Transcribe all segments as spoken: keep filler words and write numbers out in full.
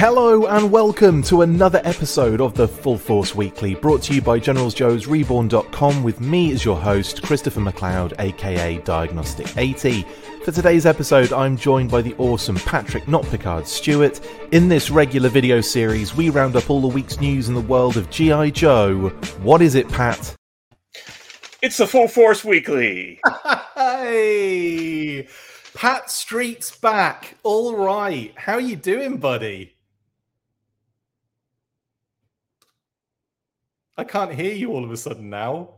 Hello and welcome to another episode of the Full Force Weekly, brought to you by Generals Joe's Reborn dot com with me as your host, Christopher McLeod, aka Diagnostic eighty. For today's episode, I'm joined by the awesome Patrick Not Picard Stewart. In this regular video series, we round up all the week's news in the world of G I Joe. What is it, Pat? It's the Full Force Weekly. Hey! Pat Street's back. All right. How are you doing, buddy? I can't hear you all of a sudden now.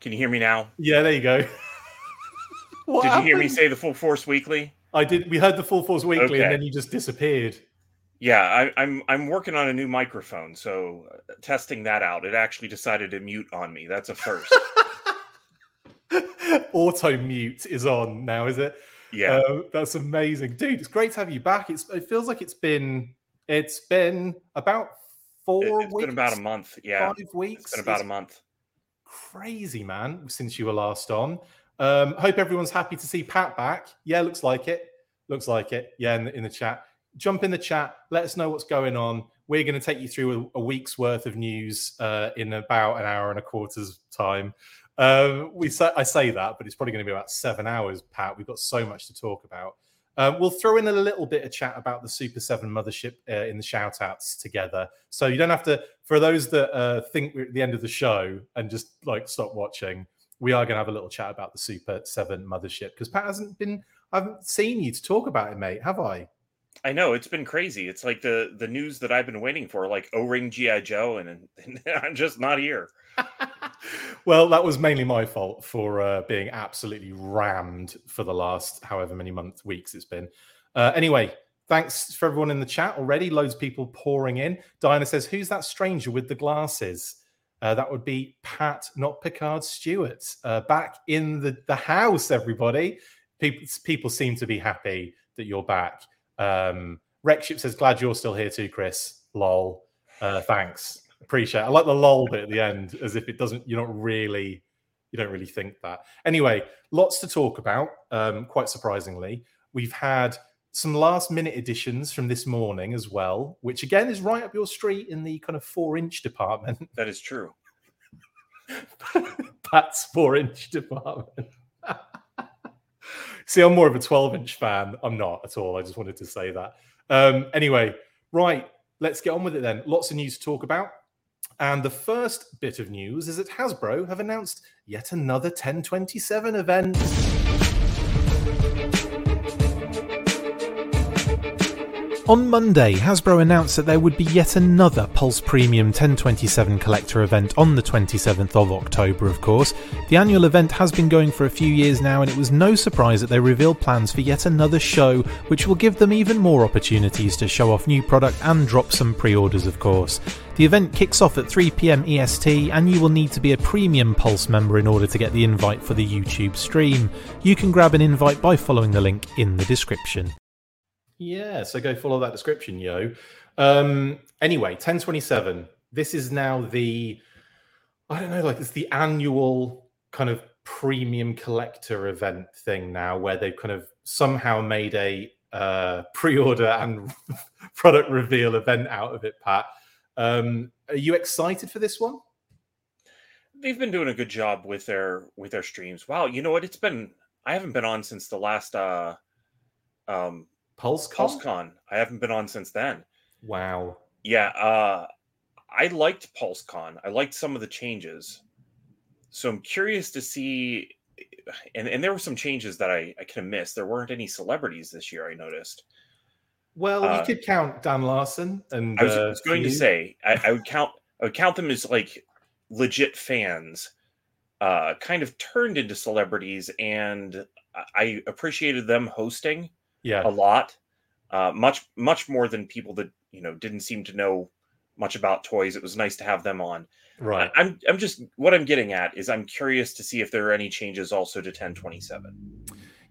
Can you hear me now? Yeah, there you go. Did happened? You hear me say the Full Force Weekly? I did. We heard the Full Force Weekly, okay. And then you just disappeared. Yeah, I, I'm I'm working on a new microphone, so testing that out. It actually decided to mute on me. That's a first. Auto mute is on now, is it? Yeah, uh, that's amazing, dude. It's great to have you back. It's it feels like it's been it's been about four it, it's weeks. It's been about a month. Yeah, five weeks. It's been about it's a month. Crazy, man. Since you were last on. Um, hope everyone's happy to see Pat back. Yeah, looks like it. Looks like it. Yeah, in the, in the chat. Jump in the chat. Let us know what's going on. We're going to take you through a, a week's worth of news uh, in about an hour and a quarter's time. Um, we say, I say that, but it's probably going to be about seven hours, Pat. We've got so much to talk about. Uh, we'll throw in a little bit of chat about the Super seven Mothership uh, in the shout-outs together. So you don't have to, for those that uh, think we're at the end of the show and just like stop watching, we are going to have a little chat about the Super seven Mothership because Pat hasn't been, I haven't seen you to talk about it, mate, have I? I know, it's been crazy. It's like the, the news that I've been waiting for, like O-Ring G I Joe, and, and I'm just not here. Well, that was mainly my fault for uh, being absolutely rammed for the last however many months, weeks it's been. Uh, anyway, thanks for everyone in the chat already. Loads of people pouring in. Diana says, who's that stranger with the glasses? Uh, that would be Pat, Not Picard Stewart. Uh, back in the, the house, everybody. People, people seem to be happy that you're back. Um, Rekship says, glad you're still here too, Chris. Lol. Uh, thanks. Appreciate it. I like the lol bit at the end, as if it doesn't, you're not really, you don't really think that. Anyway, lots to talk about, um, quite surprisingly. We've had some last minute additions from this morning as well, which again is right up your street in the kind of four inch department. That is true. Pat's four inch department. See, I'm more of a twelve inch fan. I'm not at all. I just wanted to say that. Um, anyway, right. Let's get on with it then. Lots of news to talk about. And the first bit of news is that Hasbro have announced yet another ten twenty-seven event. On Monday, Hasbro announced that there would be yet another Pulse Premium ten twenty-seven collector event on the twenty-seventh of October, of course. The annual event has been going for a few years now, and it was no surprise that they revealed plans for yet another show, which will give them even more opportunities to show off new product and drop some pre-orders, of course. The event kicks off at three p.m. E S T, and you will need to be a premium Pulse member in order to get the invite for the YouTube stream. You can grab an invite by following the link in the description. Yeah, so go follow that description, yo. Um, anyway, ten twenty-seven. This is now the, I don't know, like it's the annual kind of premium collector event thing now, where they've kind of somehow made a uh, pre-order and product reveal event out of it, Pat. Um, are you excited for this one? They've been doing a good job with their with their streams. Wow, you know what? It's been, I haven't been on since the last... Uh, um, PulseCon? PulseCon. I haven't been on since then. Wow. Yeah, uh, I liked PulseCon. I liked some of the changes. So I'm curious to see... And, and there were some changes that I, I kind of missed. There weren't any celebrities this year, I noticed. Well, uh, you could count Dan Larson. And I was, uh, I was going you. to say, I, I would count I would count them as like legit fans, uh, kind of turned into celebrities, and I appreciated them hosting. Yeah, a lot, uh, much, much more than people that, you know, didn't seem to know much about toys. It was nice to have them on. Right. I'm, I'm just, what I'm getting at is I'm curious to see if there are any changes also to ten twenty-seven.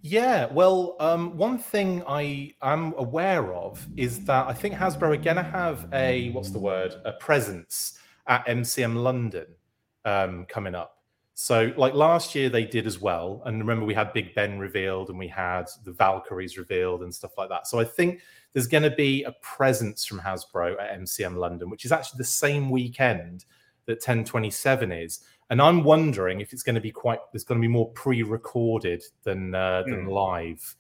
Yeah. Well, um, one thing I am aware of is that I think Hasbro are going to have a, what's the word, a presence at M C M London um, coming up. So like last year they did as well. And remember, we had Big Ben revealed and we had the Valkyries revealed and stuff like that. So I think there's going to be a presence from Hasbro at M C M London, which is actually the same weekend that ten twenty-seven is. And I'm wondering if it's going to be quite, there's going to be more pre-recorded than, uh, than mm. live.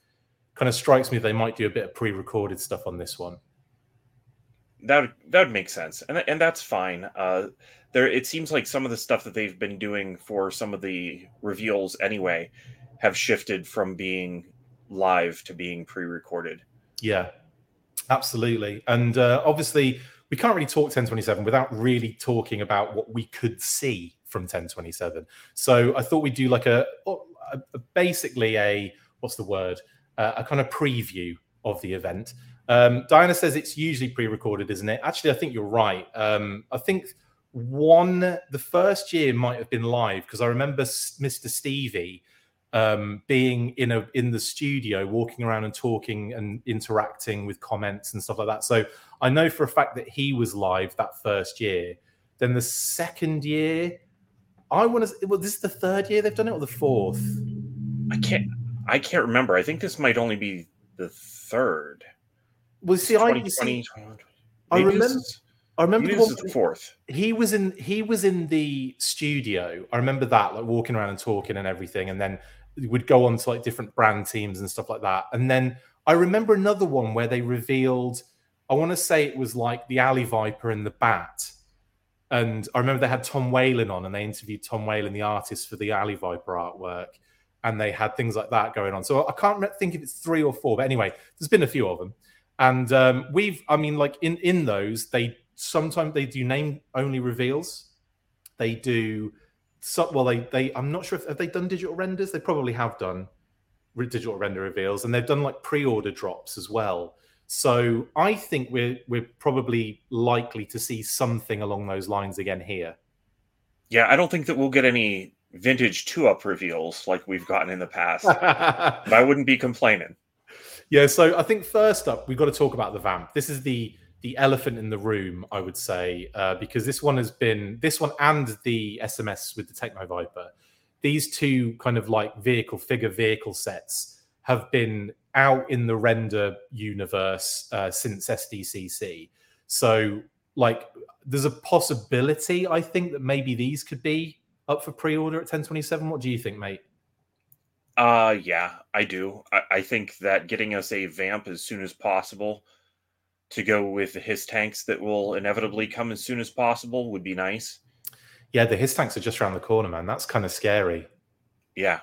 Kind of strikes me they might do a bit of pre-recorded stuff on this one. That that would make sense, and and that's fine. Uh, there, it seems like some of the stuff that they've been doing for some of the reveals anyway have shifted from being live to being pre-recorded. Yeah, absolutely. And uh, obviously, we can't really talk ten twenty-seven without really talking about what we could see from ten twenty-seven. So I thought we'd do like a, a, a basically a what's the word uh, a kind of preview of the event. Um, Diana says it's usually pre-recorded, isn't it? Actually, I think you're right. Um, I think one, the first year might have been live because I remember Mister Stevie um, being in a in the studio, walking around and talking and interacting with comments and stuff like that. So I know for a fact that he was live that first year. Then the second year, I want to. Well, this is the third year they've done it, or the fourth? I can't. I can't remember. I think this might only be the third. Well, see, I see, I remember. I remember the, one, the fourth. He was in. He was in the studio. I remember that, like walking around and talking and everything, and then would go on to like different brand teams and stuff like that. And then I remember another one where they revealed. I want to say it was like the Alley Viper and the Bat. And I remember they had Tom Whalen on, and they interviewed Tom Whalen, the artist for the Alley Viper artwork, and they had things like that going on. So I can't think if it's three or four, but anyway, there's been a few of them. And um, we've, I mean, like in, in those, they sometimes they do name only reveals. They do, so, well, they, they, I'm not sure if, have they done digital renders? They probably have done digital render reveals, and they've done like pre-order drops as well. So I think we're, we're probably likely to see something along those lines again here. Yeah. I don't think that we'll get any vintage two up reveals like we've gotten in the past, but I wouldn't be complaining. Yeah, so I think first up, we've got to talk about the vamp. This is the the elephant in the room, I would say, uh, because this one has been, this one and the S M S with the Techno Viper, these two kind of like vehicle, figure vehicle sets have been out in the render universe uh, since S D C C. So like there's a possibility, I think, that maybe these could be up for pre-order at ten twenty-seven. What do you think, mate? Uh, yeah, I do. I, I think that getting us a vamp as soon as possible to go with the Hiss tanks that will inevitably come as soon as possible would be nice. Yeah, the Hiss tanks are just around the corner, man. That's kind of scary. Yeah,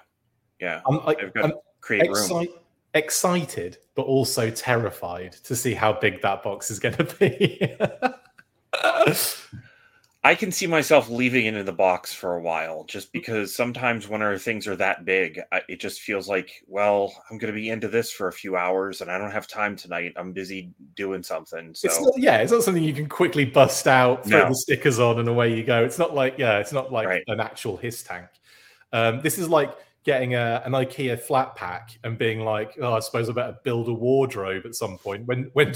yeah. I'm, I, I've got I'm to create exci- room. Excited, but also terrified to see how big that box is going to be. I can see myself leaving it in the box for a while just because sometimes when our things are that big, I, it just feels like, well, I'm going to be into this for a few hours and I don't have time tonight. I'm busy doing something. So it's not, yeah, it's not something you can quickly bust out, throw no. the stickers on and away you go. It's not like, yeah, it's not like right. an actual Hiss tank. Um, this is like getting a, an IKEA flat pack and being like, oh, I suppose I better build a wardrobe at some point when, when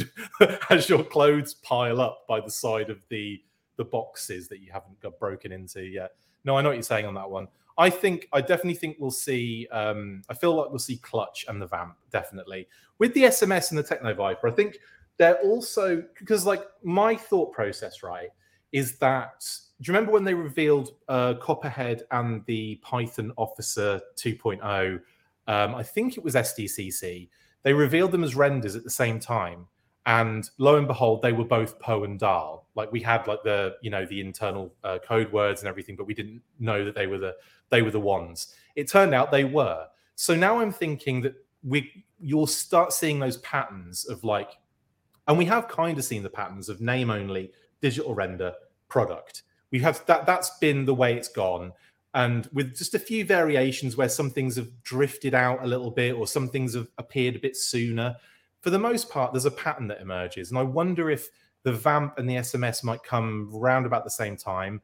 as your clothes pile up by the side of the, the boxes that you haven't got broken into yet. No, I know what you're saying on that one. I think, I definitely think we'll see, um, I feel like we'll see Clutch and the Vamp, definitely. With the S M S and the Techno Viper, I think they're also, because like my thought process, right, is that, do you remember when they revealed uh, Copperhead and the Python Officer two point oh? Um, I think it was S D C C. They revealed them as renders at the same time. And lo and behold, they were both Poe and Dahl. Like we had like the, you know, the internal uh, code words and everything, but we didn't know that they were the they were the ones. It turned out they were. So now I'm thinking that we you'll start seeing those patterns of like, and we have kind of seen the patterns of name only, digital render, product. We have that that's been the way it's gone. And with just a few variations where some things have drifted out a little bit or some things have appeared a bit sooner. For the most part, there's a pattern that emerges. And I wonder if the Vamp and the S M S might come round about the same time.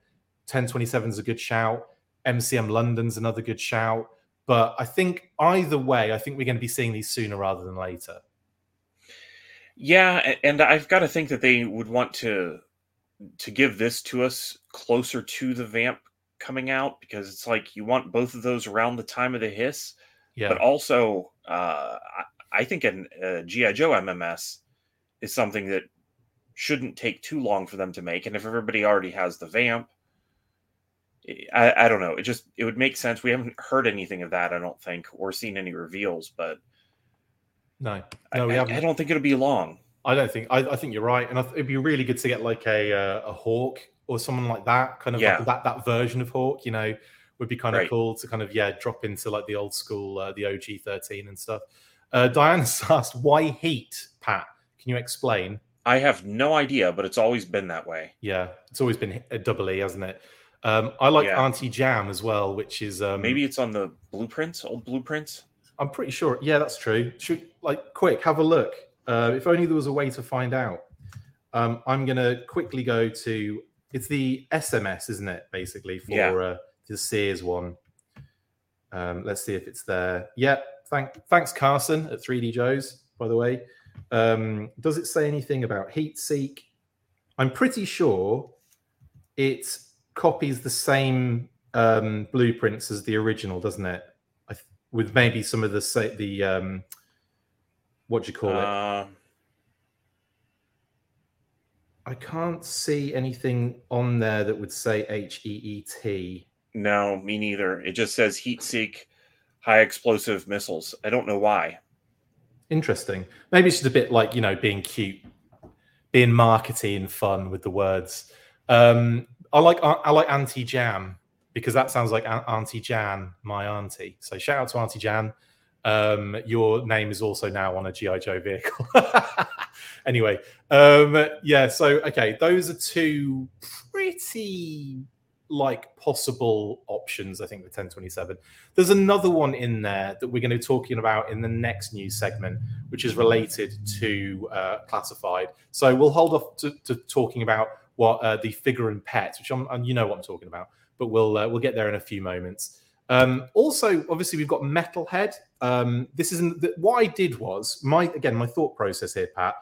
ten twenty-seven is a good shout. M C M London's another good shout. But I think either way, I think we're going to be seeing these sooner rather than later. Yeah, and I've got to think that they would want to to give this to us closer to the Vamp coming out, because it's like you want both of those around the time of the hiss. Yeah. But also, uh, I, I think an uh, G I. Joe M M S is something that shouldn't take too long for them to make. And if everybody already has the vamp, I, I don't know. It just, it would make sense. We haven't heard anything of that, I don't think, or seen any reveals, but no, no, I, we haven't. I don't think it'll be long. I don't think, I, I think you're right. And I th- it'd be really good to get like a, uh, a Hawk or someone like that, kind of yeah. like that, that version of Hawk, you know, would be kind of right. cool to kind of, yeah, drop into like the old school, uh, the O G thirteen and stuff. Uh, Diana's asked, why heat, Pat? Can you explain? I have no idea, but it's always been that way. Yeah, it's always been a double E, hasn't it? Um, I like yeah. Auntie Jam as well, which is... Um, Maybe it's on the blueprints, old blueprints? I'm pretty sure. Yeah, that's true. Should, like, quick, have a look. Uh, if only there was a way to find out. Um, I'm going to quickly go to... It's the S M S, isn't it, basically, for yeah. uh, the Sears one. Um, let's see if it's there. Yeah, thank, thanks, Carson, at three D Joe's, by the way. Um, does it say anything about heatseek? I'm pretty sure it copies the same um, blueprints as the original, doesn't it? I th- with maybe some of the say the um, what do you call it? Uh... I can't see anything on there that would say H E E T. No, me neither. It just says heatseek, high explosive missiles. I don't know why. Interesting. Maybe it's just a bit like, you know, being cute, being markety and fun with the words. Um, I like I like Auntie Jam because that sounds like Auntie Jan, my auntie. So shout out to Auntie Jan. Um, your name is also now on a G I. Joe vehicle. Anyway, um, yeah. So okay, those are two pretty like possible options, I think, with ten twenty-seven. There's another one in there that we're going to be talking about in the next news segment, which is related to uh, classified. So we'll hold off to, to talking about what uh, the figure and pet, which I'm, and you know what I'm talking about, but we'll uh, we'll get there in a few moments. Um, also, obviously, we've got Metalhead. Um, this isn't the, what I did was my again my thought process here, Pat.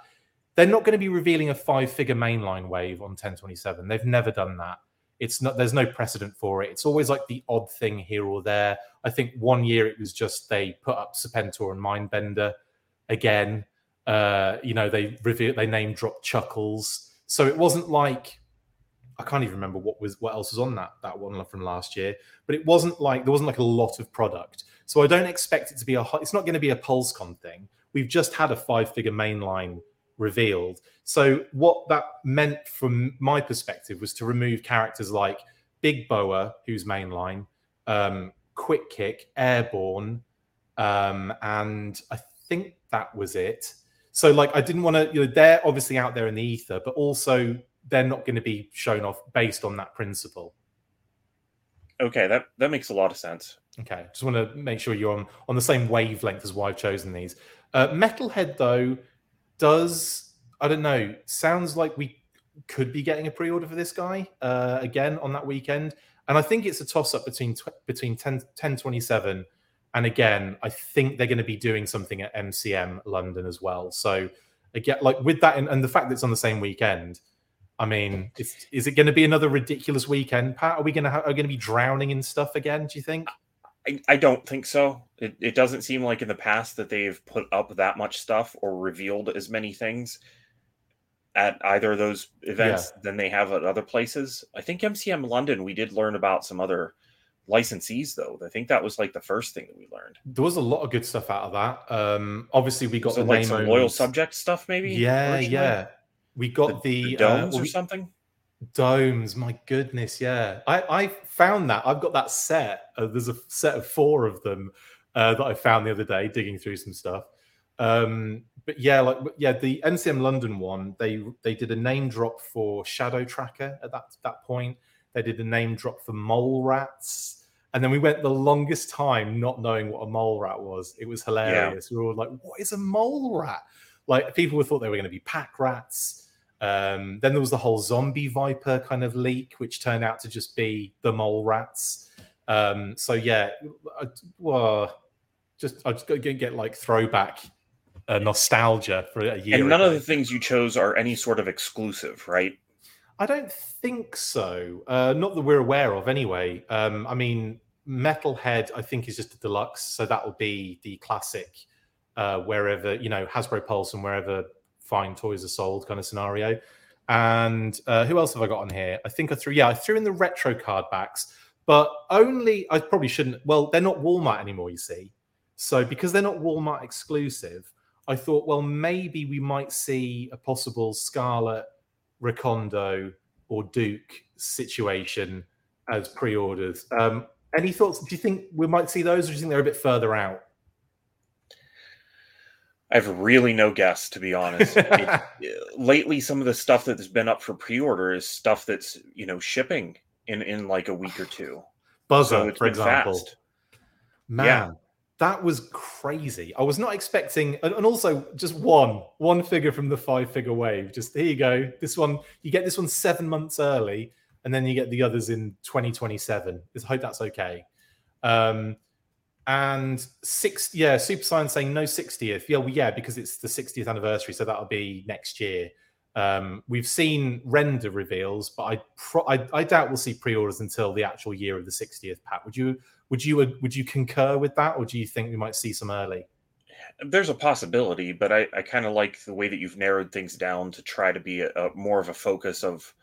They're not going to be revealing a five-figure mainline wave on ten twenty-seven. They've never done that. It's not. There's no precedent for it. It's always like the odd thing here or there. I think one year it was just they put up Serpentor and Mindbender again. Uh, you know, they revealed, they name dropped Chuckles. So it wasn't like I can't even remember what was what else was on that that one from last year. But it wasn't like there wasn't like a lot of product. So I don't expect it to be a. It's not going to be a PulseCon thing. We've just had a five-figure mainline revealed. So what that meant from my perspective was to remove characters like Big Boa, who's mainline, um, Quick Kick, Airborne, um, and I think that was it. So like I didn't want to, you know, they're obviously out there in the ether, but also they're not going to be shown off based on that principle. Okay, that, that makes a lot of sense. Okay, just want to make sure you're on, on the same wavelength as why I've chosen these. Uh, Metalhead, though, does, I don't know, sounds like we could be getting a pre-order for this guy uh, again on that weekend. And I think it's a toss-up between tw- between ten twenty-seven and, again, I think they're going to be doing something at M C M London as well. So, again, like with that, and, and the fact that it's on the same weekend, I mean, it's, is it going to be another ridiculous weekend, Pat? Are we going to ha- are going to be drowning in stuff again, do you think? I, I don't think so. It, it doesn't seem like in the past that they've put up that much stuff or revealed as many things at either of those events yeah. than they have at other places. I think M C M London, we did learn about some other licensees, though. I think that was like the first thing that we learned. There was a lot of good stuff out of that. Um, obviously, we got so the like name some owners. Loyal Subject stuff, maybe? Yeah, originally. yeah. We got the, the, the domes uh, or we, something. Domes, my goodness, yeah. I, I found that. I've got that set. Uh, there's a set of four of them uh, that I found the other day digging through some stuff. Um, but yeah, like yeah, the N C M London one, they they did a name drop for Shadow Tracker at that that point. They did a name drop for Mole Rats, and then we went the longest time not knowing what a mole rat was. It was hilarious. Yeah. We were all like, "What is a mole rat?" Like people thought they were going to be pack rats. Um, then there was the whole zombie viper kind of leak, which turned out to just be the mole rats. Um, so yeah, I, well, just I just got to get like throwback uh, nostalgia for a year. And none ago. Of the things you chose are any sort of exclusive, right? I don't think so. Uh, not that we're aware of, anyway. Um, I mean, Metalhead, I think, is just a deluxe, so that will be the classic, uh, wherever, you know, Hasbro Pulse and wherever fine toys are sold kind of scenario. And uh, who else have I got on here? I think I threw, yeah, I threw in the retro card backs, but only, I probably shouldn't, well, they're not Walmart anymore, you see. So because they're not Walmart exclusive, I thought, well, maybe we might see a possible Scarlet, Recondo or Duke situation as pre-orders. Um, any thoughts? Do you think we might see those, or do you think they're a bit further out? I have really no guess, to be honest. it, it, lately, some of the stuff that's been up for pre-order is stuff that's, you know, shipping in, in like a week or two. Buzzer, so for example. Fast. Man, yeah. That was crazy. I was not expecting, and, and also just one, one figure from the five-figure wave. Just, here you go. This one, you get this one seven months early, and then you get the others in twenty twenty-seven. I hope that's okay. Um, and six, yeah, Super Saiyan saying no sixtieth. Yeah, well, yeah, because it's the sixtieth anniversary, so that'll be next year. Um, we've seen render reveals, but I, pro- I, I doubt we'll see pre-orders until the actual year of the sixtieth. Pat, would you? Would you would you concur with that, or do you think we might see some early? There's a possibility, but I, I kind of like the way that you've narrowed things down to try to be a, a more of a focus of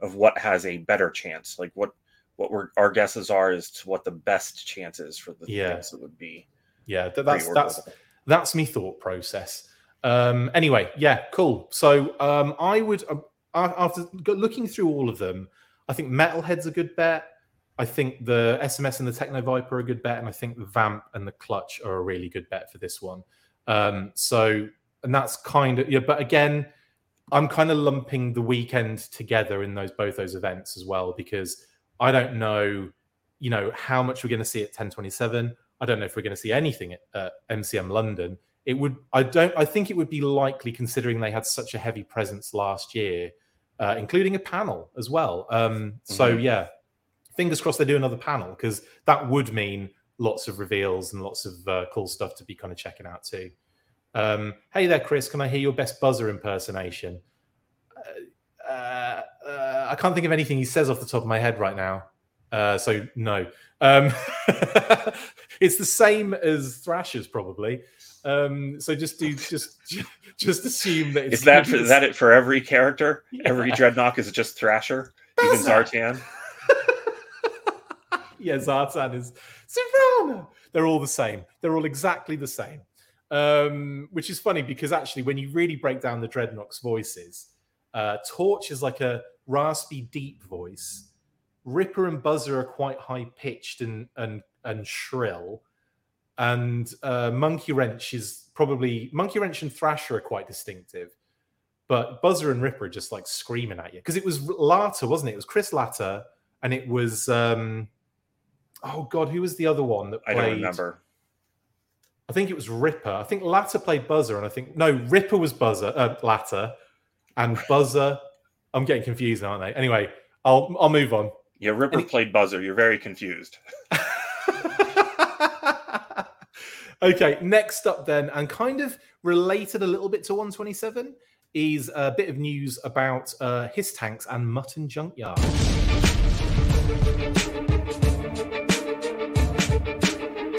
of what has a better chance. Like what what we're, our guesses are as to what the best chance is for the yeah. things that would be. Yeah, that, that's that's that's me thought process. Um, anyway, yeah, cool. So um, I would uh, after looking through all of them, I think Metalhead's a good bet. I think the S M S and the Techno Viper are a good bet, and I think the Vamp and the Clutch are a really good bet for this one. Um, so, and that's kind of, yeah, but again, I'm kind of lumping the weekend together in those both those events as well, because I don't know, you know, how much we're going to see at ten twenty-seven. I don't know if we're going to see anything at uh, M C M London. It would, I don't, I think it would be likely, considering they had such a heavy presence last year, uh, including a panel as well. Um, so, mm-hmm. yeah. Fingers crossed they do another panel, because that would mean lots of reveals and lots of uh, cool stuff to be kind of checking out too. Um, hey there, Chris. Can I hear your best buzzer impersonation? Uh, uh, uh, I can't think of anything he says off the top of my head right now. Uh, so, no. Um, it's the same as Thrasher's, probably. Um, so just do just just assume that it's... Is that, for, is that it for every character? Yeah. Every Dreadnought is just Thrasher? Even Zartan? Yeah, Zartan is Serana. They're all the same. They're all exactly the same, um, which is funny because actually, when you really break down the Dreadnoks voices, uh, Torch is like a raspy, deep voice. Ripper and Buzzer are quite high pitched and and and shrill, and uh, Monkey Wrench is probably Monkey Wrench and Thrasher are quite distinctive, but Buzzer and Ripper are just like screaming at you, because it was Latta, wasn't it? It was Chris Latta, and it was. Um, Oh, God, who was the other one that played? I don't remember. I think it was Ripper. I think Latta played Buzzer, and I think... No, Ripper was Buzzer, uh, Latta, and Buzzer... I'm getting confused now, aren't I? Anyway, I'll I'll move on. Yeah, Ripper and played Buzzer. You're very confused. Okay, next up then, and kind of related a little bit to one twenty-seven, is a bit of news about uh, Hiss Tanks and Mutton Junkyard.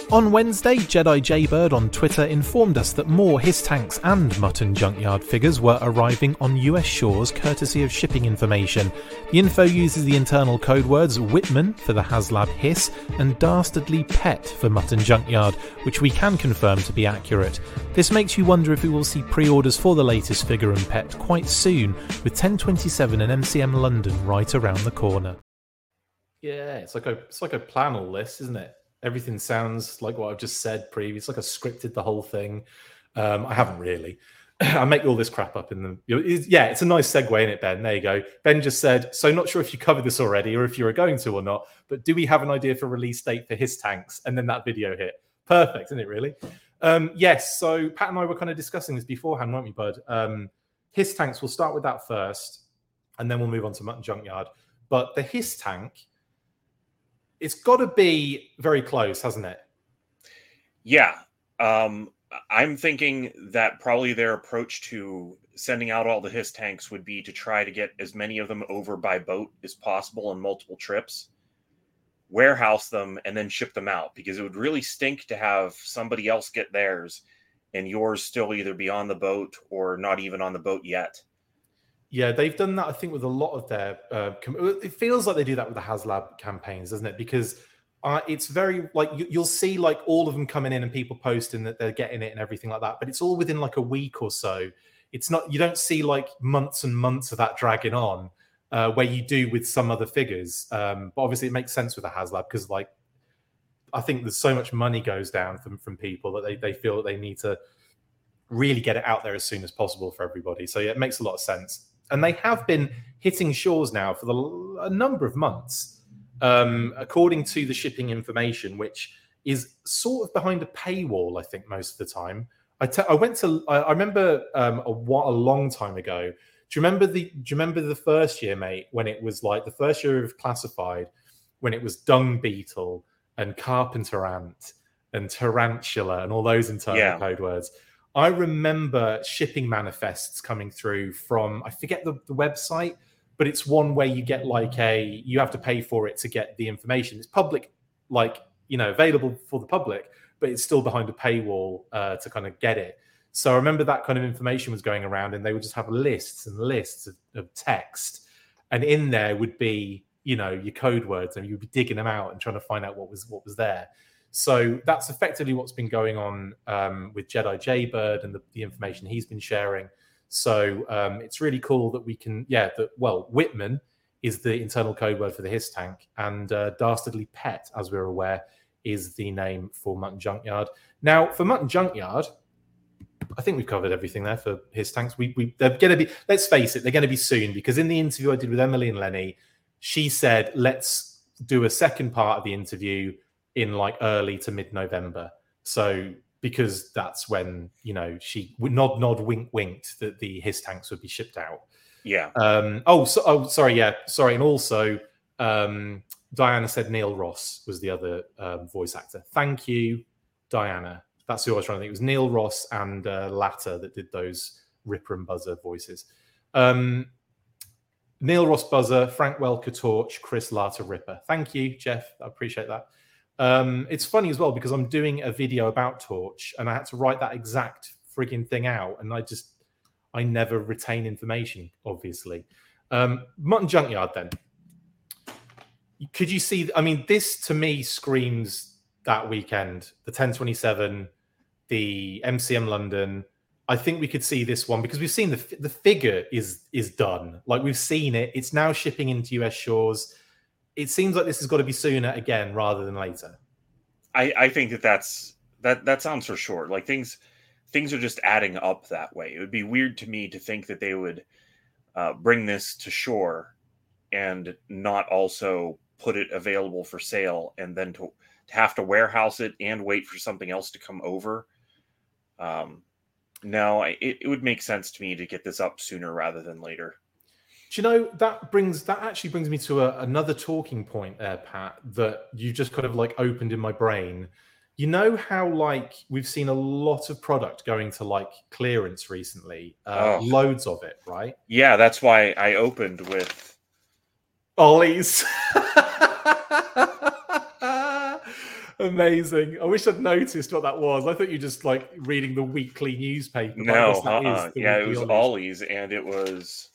On Wednesday, Jedi Jaybird on Twitter informed us that more Hiss Tanks and Mutton Junkyard figures were arriving on U S shores courtesy of shipping information. The info uses the internal code words Whitman for the HasLab Hiss and Dastardly Pet for Mutton Junkyard, which we can confirm to be accurate. This makes you wonder if we will see pre-orders for the latest figure and pet quite soon, with ten twenty-seven and M C M London right around the corner. Yeah, it's like a, it's like a planal list, isn't it? Everything sounds like what I've just said previously. Like I scripted the whole thing. Um, I haven't really. I make all this crap up in the... Yeah, it's a nice segue, isn't it, Ben? There you go. Ben just said, so not sure if you covered this already or if you were going to or not, but do we have an idea for release date for Hiss Tanks? And then that video hit. Perfect, isn't it, really? Um, yes, so Pat and I were kind of discussing this beforehand, weren't we, bud? Um, Hiss Tanks, we'll start with that first, and then we'll move on to Mutton Junkyard. But the Hiss Tank... It's got to be very close, hasn't it? Yeah. Um, I'm thinking that probably their approach to sending out all the Hiss tanks would be to try to get as many of them over by boat as possible in multiple trips, warehouse them, and then ship them out, because it would really stink to have somebody else get theirs and yours still either be on the boat or not even on the boat yet. Yeah, they've done that, I think, with a lot of their... Uh, com- it feels like they do that with the HasLab campaigns, doesn't it? Because uh, it's very... like you- You'll see like all of them coming in and people posting that they're getting it and everything like that, but it's all within like a week or so. It's not... You don't see like months and months of that dragging on uh, where you do with some other figures. Um, but obviously it makes sense with the HasLab because like I think there's so much money goes down from, from people that they, they feel that they need to really get it out there as soon as possible for everybody. So yeah, it makes a lot of sense. And they have been hitting shores now for the, a number of months, um, according to the shipping information, which is sort of behind a paywall, I think, most of the time. I, te- I went to, I, I remember um, a, a long time ago. Do you remember the? Do you remember the first year, mate, when it was like the first year of Classified, when it was Dung Beetle and Carpenter Ant and Tarantula and all those internal yeah. code words? I remember shipping manifests coming through from, I forget the, the website, but it's one where you get like a, you have to pay for it to get the information. It's public, like, you know, available for the public, but it's still behind a paywall uh, to kind of get it. So I remember that kind of information was going around and they would just have lists and lists of, of text. And in there would be, you know, your code words, and you'd be digging them out and trying to find out what was what was there. So that's effectively what's been going on um, with Jedi Jaybird and the, the information he's been sharing. So um, it's really cool that we can, yeah, that, well, Whitman is the internal code word for the Hiss tank, and uh, Dastardly Pet, as we're aware, is the name for Mutton Junkyard. Now, for Mutton Junkyard, I think we've covered everything there for Hiss tanks. We, we, they're going to be, let's face it, they're going to be soon, because in the interview I did with Emily and Lenny, she said, let's do a second part of the interview in like early to mid-November. So because that's when, you know, she nod, nod, wink, winked that the Hiss tanks would be shipped out. Yeah. Um, oh, so, oh, sorry. Yeah. Sorry. And also um, Diana said Neil Ross was the other um, voice actor. Thank you, Diana. That's who I was trying to think. It was Neil Ross and uh, Latta that did those Ripper and Buzzer voices. Um, Neil Ross Buzzer, Frank Welker Torch, Chris Latta Ripper. Thank you, Jeff. I appreciate that. Um, it's funny as well because I'm doing a video about Torch and I had to write that exact frigging thing out, and I just I never retain information, obviously. Um, Mutton Junkyard, then. Could you see? I mean, this to me screams that weekend, the ten twenty-seven, the M C M London. I think we could see this one because we've seen the the figure is is done. Like we've seen it. It's now shipping into U S shores. It seems like this has got to be sooner again rather than later. I, I think that that's that that sounds for sure. Like things things are just adding up that way. It would be weird to me to think that they would uh, bring this to shore and not also put it available for sale, and then to, to have to warehouse it and wait for something else to come over. Um, no, I, it, it would make sense to me to get this up sooner rather than later. Do you know, that brings that actually brings me to a, another talking point there, Pat, that you just kind of like opened in my brain. You know how like we've seen a lot of product going to like clearance recently, uh, oh. loads of it, right? Yeah, that's why I opened with Ollie's. Amazing. I wish I'd noticed what that was. I thought you were just like reading the weekly newspaper. No, uh-uh. yeah, it was Ollie's, and it was...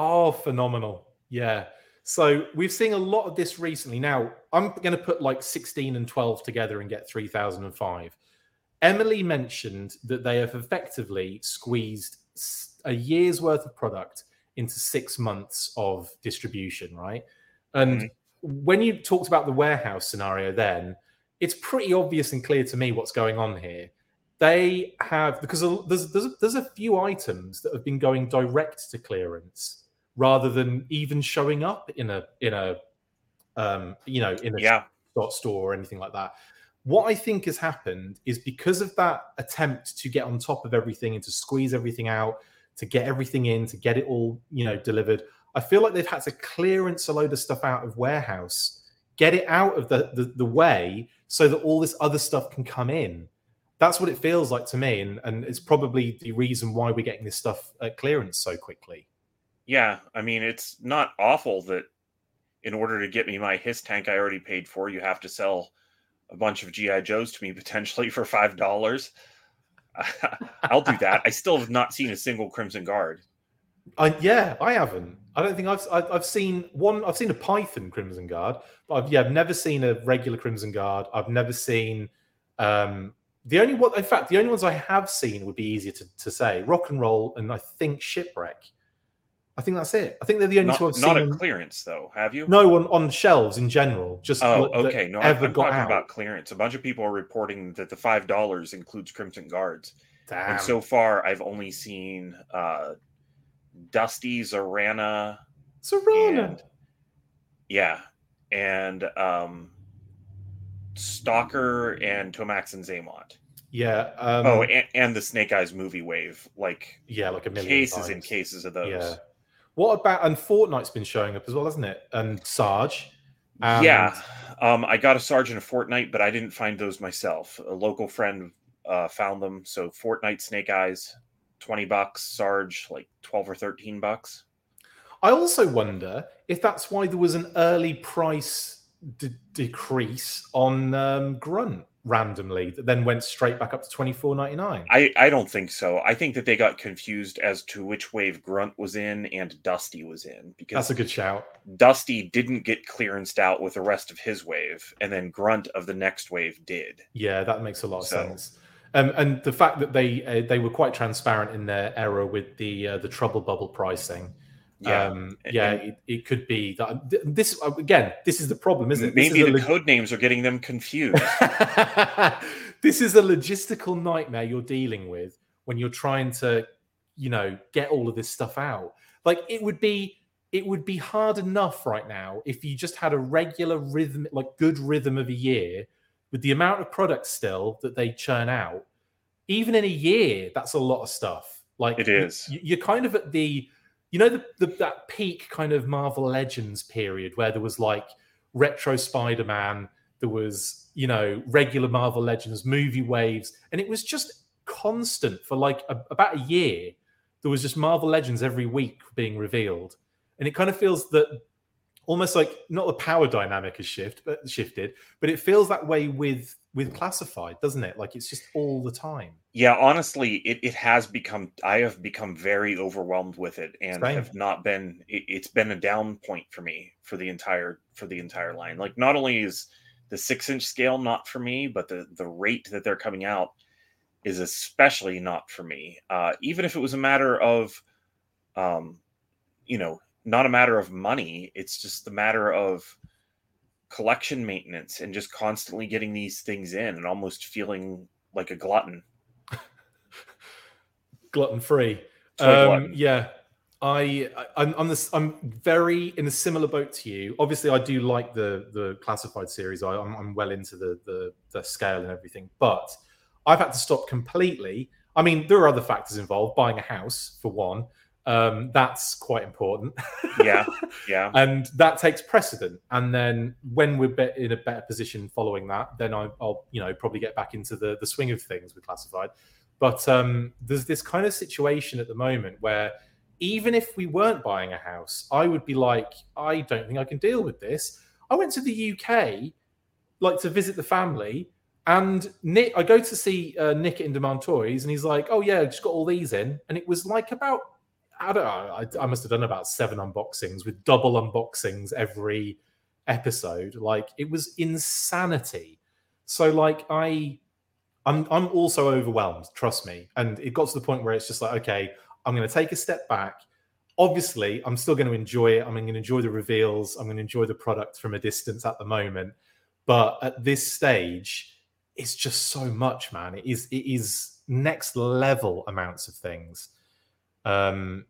Oh, phenomenal. Yeah. So we've seen a lot of this recently. Now, I'm going to put like sixteen and twelve together and get three thousand five. Emily mentioned that they have effectively squeezed a year's worth of product into six months of distribution, right? And mm-hmm. when you talked about the warehouse scenario then, it's pretty obvious and clear to me what's going on here. They have, because there's, there's, there's a few items that have been going direct to clearance, rather than even showing up in a in a um, you know in a yeah. store or anything like that. What I think has happened is because of that attempt to get on top of everything and to squeeze everything out, to get everything in, to get it all you know delivered. I feel like they've had to clearance a load of stuff out of warehouse, get it out of the the, the way, so that all this other stuff can come in. that's what it feels like to me. And, and it's probably the reason why we're getting this stuff at clearance so quickly. Yeah. I mean, it's not awful that in order to get me my Hiss tank I already paid for, you have to sell a bunch of G I Joes to me potentially for five dollars. I'll do that. I still have not seen a single Crimson Guard. Uh, yeah, I haven't. I don't think I've, I've I've seen one. I've seen a Python Crimson Guard, but I've, yeah, I've never seen a regular Crimson Guard. I've never seen um, the only one. In fact, the only ones I have seen would be easier to, to say: Rock and Roll, and I think Shipwreck. I think that's it. I think they're the only not, two I've not seen. Not a clearance though, have you? No, on, on shelves in general. Just oh, okay. No, ever I'm, I'm got talking out. About clearance. A bunch of people are reporting that the five dollars includes Crimson Guards. Damn. And so far, I've only seen uh, Dusty, Zorana, Zorana, and, yeah, and um, Stalker and Tomax and Zaymont. Yeah. Um, oh, and, and the Snake Eyes movie wave, like yeah, like a million cases times. And cases of those. Yeah. What about, and Fortnite's been showing up as well, hasn't it? And Sarge. And... Yeah. Um, I got a Sarge and a Fortnite, but I didn't find those myself. A local friend uh, found them. So Fortnite, Snake Eyes, twenty bucks, Sarge, like twelve or thirteen bucks. I also wonder if that's why there was an early price d- decrease on um, Grunt randomly that then went straight back up to twenty-four ninety-nine. I, I don't think so. I think that they got confused as to which wave Grunt was in and Dusty was in. Because that's a good shout. Dusty didn't get clearanced out with the rest of his wave, and then Grunt of the next wave did. Yeah, that makes a lot of so. sense. Um, and the fact that they uh, they were quite transparent in their error with the uh, the trouble bubble pricing. Yeah, um, yeah, and, it, it could be that this again. This is the problem, isn't it? Maybe the log- code names are getting them confused. This is a logistical nightmare you're dealing with when you're trying to, you know, get all of this stuff out. Like it would be, it would be hard enough right now if you just had a regular rhythm, like good rhythm of a year, with the amount of products still that they churn out. Even in a year, that's a lot of stuff. Like it is. You, you're kind of at the. You know, the, the that peak kind of Marvel Legends period where there was like retro Spider-Man, there was, you know, regular Marvel Legends, movie waves, and it was just constant for like a, about a year. There was just Marvel Legends every week being revealed. And it kind of feels that almost like not the power dynamic has shift, but shifted, but it feels that way with with Classified, doesn't it? Like it's just all the time. Yeah, honestly, it, it has become, I have become very overwhelmed with it and Strange. have not been, it, it's been a down point for me for the entire, for the entire line. Like not only is the six inch scale not for me, but the, the rate that they're coming out is especially not for me. Uh, even if it was a matter of, um, you know, not a matter of money, it's just the matter of collection maintenance and just constantly getting these things in and almost feeling like a glutton. Glutton free. Um, glutton. Yeah. I, I I'm I'm, this, I'm very in a similar boat to you. Obviously I do like the the Classified series. I, I'm I'm well into the, the the scale and everything, but I've had to stop completely. I mean, there are other factors involved, buying a house for one. Um, that's quite important. Yeah, yeah. And that takes precedent. And then when we're be- in a better position following that, then I, I'll, you know, probably get back into the, the swing of things with Classified. But um, there's this kind of situation at the moment where even if we weren't buying a house, I would be like, I don't think I can deal with this. I went to the U K, like to visit the family, and Nick, I go to see uh, Nick at In Demand Toys, and he's like, oh yeah, I just got all these in. And it was like about... I don't know, I, I must have done about seven unboxings with double unboxings every episode. Like it was insanity. So like I, I'm I'm also overwhelmed, trust me. And it got to the point where it's just like, okay, I'm going to take a step back. Obviously, I'm still going to enjoy it. I'm going to enjoy the reveals. I'm going to enjoy the product from a distance at the moment. But at this stage, it's just so much, man. It is it is next level amounts of things. Um,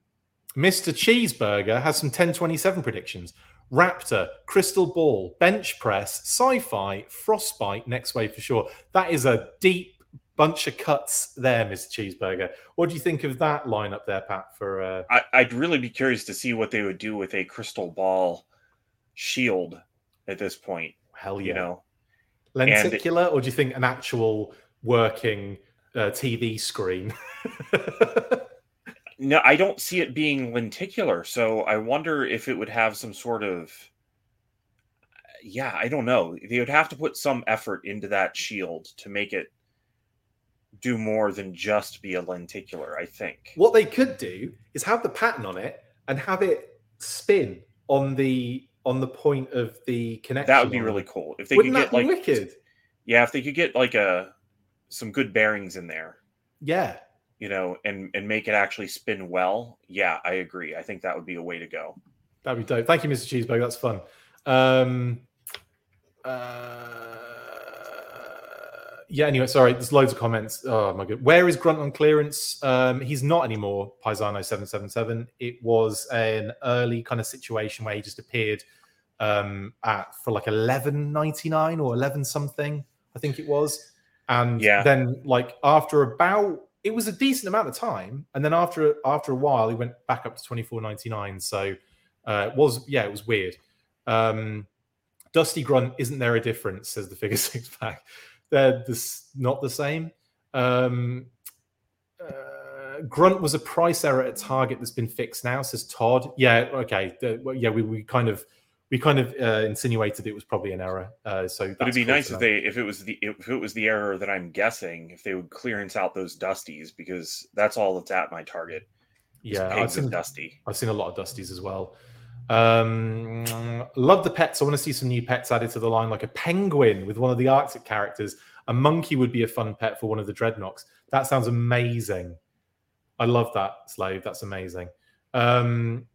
Mister Cheeseburger has some ten twenty-seven predictions. Raptor, Crystal Ball, Bench Press, Sci-Fi, Frostbite, next wave for sure. That is a deep bunch of cuts there, Mister Cheeseburger. What do you think of that lineup there, Pat? For uh... I, I'd really be curious to see what they would do with a Crystal Ball shield at this point. Hell yeah. You know? Lenticular, and... or do you think an actual working uh, T V screen. No, I don't see it being lenticular, so I wonder if it would have some sort of... Yeah, I don't know. They would have to put some effort into that shield to make it do more than just be a lenticular, I think. What they could do is have the pattern on it and have it spin on the on the point of the connection. That would be really cool. If they Wouldn't could that get be like wicked? Yeah, if they could get like a some good bearings in there. Yeah. You know, and, and make it actually spin well. Yeah, I agree. I think that would be a way to go. That'd be dope. Thank you, Mister Cheeseburger. That's fun. Um, uh, yeah, anyway, sorry. There's loads of comments. Oh, my God. Where is Grunt on clearance? Um, he's not anymore, Paisano seven seven seven. It was an early kind of situation where he just appeared um, at for like eleven ninety-nine or eleven something, I think it was. And yeah. then like after about... It was a decent amount of time, and then after after a while, he went back up to twenty-four ninety-nine. So uh, it was yeah, it was weird. Um, Dusty Grunt, isn't there a difference? Says the figure six pack. They're this, not the same. Um, uh, Grunt was a price error at Target that's been fixed now. Says Todd. Yeah, okay, the, well, yeah, we, we kind of we kind of uh, insinuated it was probably an error. Uh, so that's it'd be cool nice if they if it was the if it was the error that I'm guessing, if they would clearance out those Dusties, because that's all that's at my Target. Yeah, I've seen Dusty. I've seen a lot of Dusties as well. Um, love the pets. I want to see some new pets added to the line, like a penguin with one of the Arctic characters. A monkey would be a fun pet for one of the Dreadnoks. That sounds amazing. I love that, Slave. That's amazing. Um,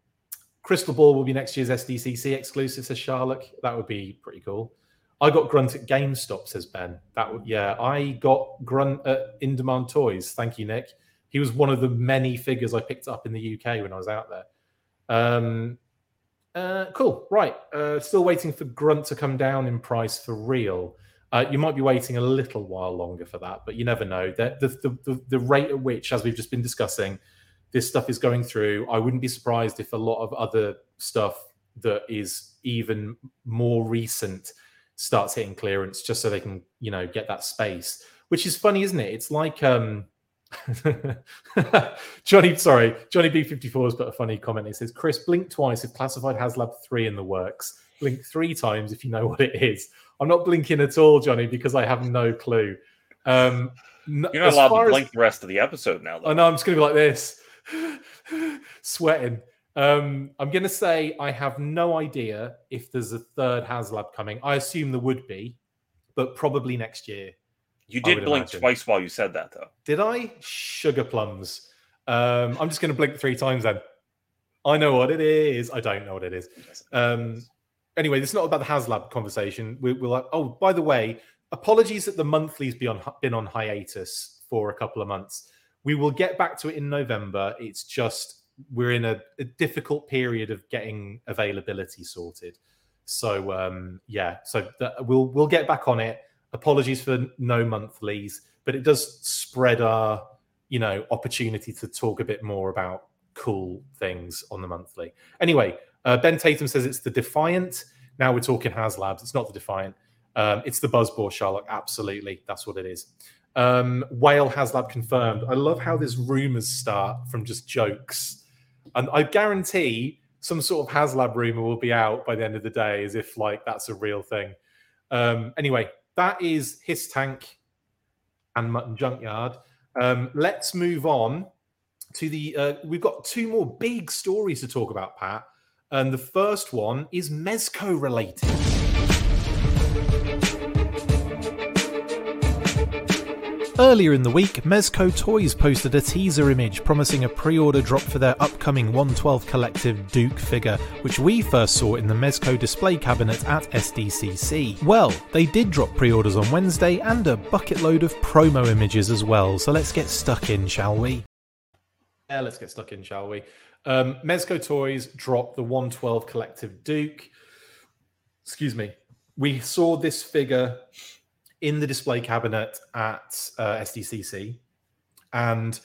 Crystal Ball will be next year's S D C C exclusive, says Charlotte. That would be pretty cool. I got Grunt at GameStop, says Ben. That would, yeah, I got Grunt at In Demand Toys. Thank you, Nick. He was one of the many figures I picked up in the U K when I was out there. Um, uh, cool, right. Uh, still waiting for Grunt to come down in price for real. Uh, you might be waiting a little while longer for that, but you never know. The, the, the, the rate at which, as we've just been discussing, this stuff is going through. I wouldn't be surprised if a lot of other stuff that is even more recent starts hitting clearance, just so they can, you know, get that space. Which is funny, isn't it? It's like um, Johnny. Sorry, Johnny B fifty-four has put a funny comment. He says, "Chris, blink twice if Classified has Lab three in the works. Blink three times if you know what it is." I'm not blinking at all, Johnny, because I have no clue. Um, You're not as allowed to blink as... the rest of the episode now, though. I know. I'm just going to be like this. Sweating. Um, I'm going to say I have no idea if there's a third HasLab coming. I assume there would be, but probably next year. You did blink imagine. twice while you said that, though. Did I? Sugar plums. Um, I'm just going to blink three times then. I know what it is. I don't know what it is. Um, anyway, it's not about the HasLab conversation. We, we're like, oh, by the way, apologies that the monthly's been on, been on hiatus for a couple of months. We will get back to it in November. It's just we're in a, a difficult period of getting availability sorted. So um, yeah, so th- we'll we'll get back on it. Apologies for no monthlies, but it does spread our you know opportunity to talk a bit more about cool things on the monthly. Anyway, uh, Ben Tatum says it's the Defiant. Now we're talking HasLabs. It's not the Defiant. Um, it's the Buzzball, Sherlock. Absolutely, that's what it is. Um, Whale HasLab confirmed. I love how these rumors start from just jokes, and I guarantee some sort of HasLab rumor will be out by the end of the day, as if like that's a real thing. Um, anyway, that is His Tank and Mutton Junkyard. Um, let's move on to the. Uh, we've got two more big stories to talk about, Pat, and the first one is Mezco related. Earlier in the week, Mezco Toys posted a teaser image promising a pre-order drop for their upcoming one twelve Collective Duke figure, which we first saw in the Mezco display cabinet at S D C C. Well, they did drop pre-orders on Wednesday and a bucket load of promo images as well, so let's get stuck in, shall we? Yeah, let's get stuck in, shall we? Um, Mezco Toys dropped the one twelve Collective Duke. Excuse me. We saw this figure in the display cabinet at uh, S D C C, and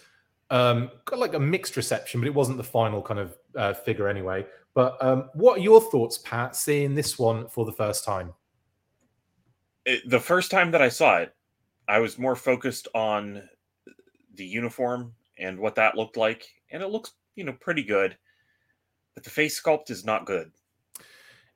um, got like a mixed reception, but it wasn't the final kind of uh, figure anyway. But um, what are your thoughts, Pat, seeing this one for the first time? It, the first time that I saw it, I was more focused on the uniform and what that looked like. And it looks, you know, pretty good. But the face sculpt is not good.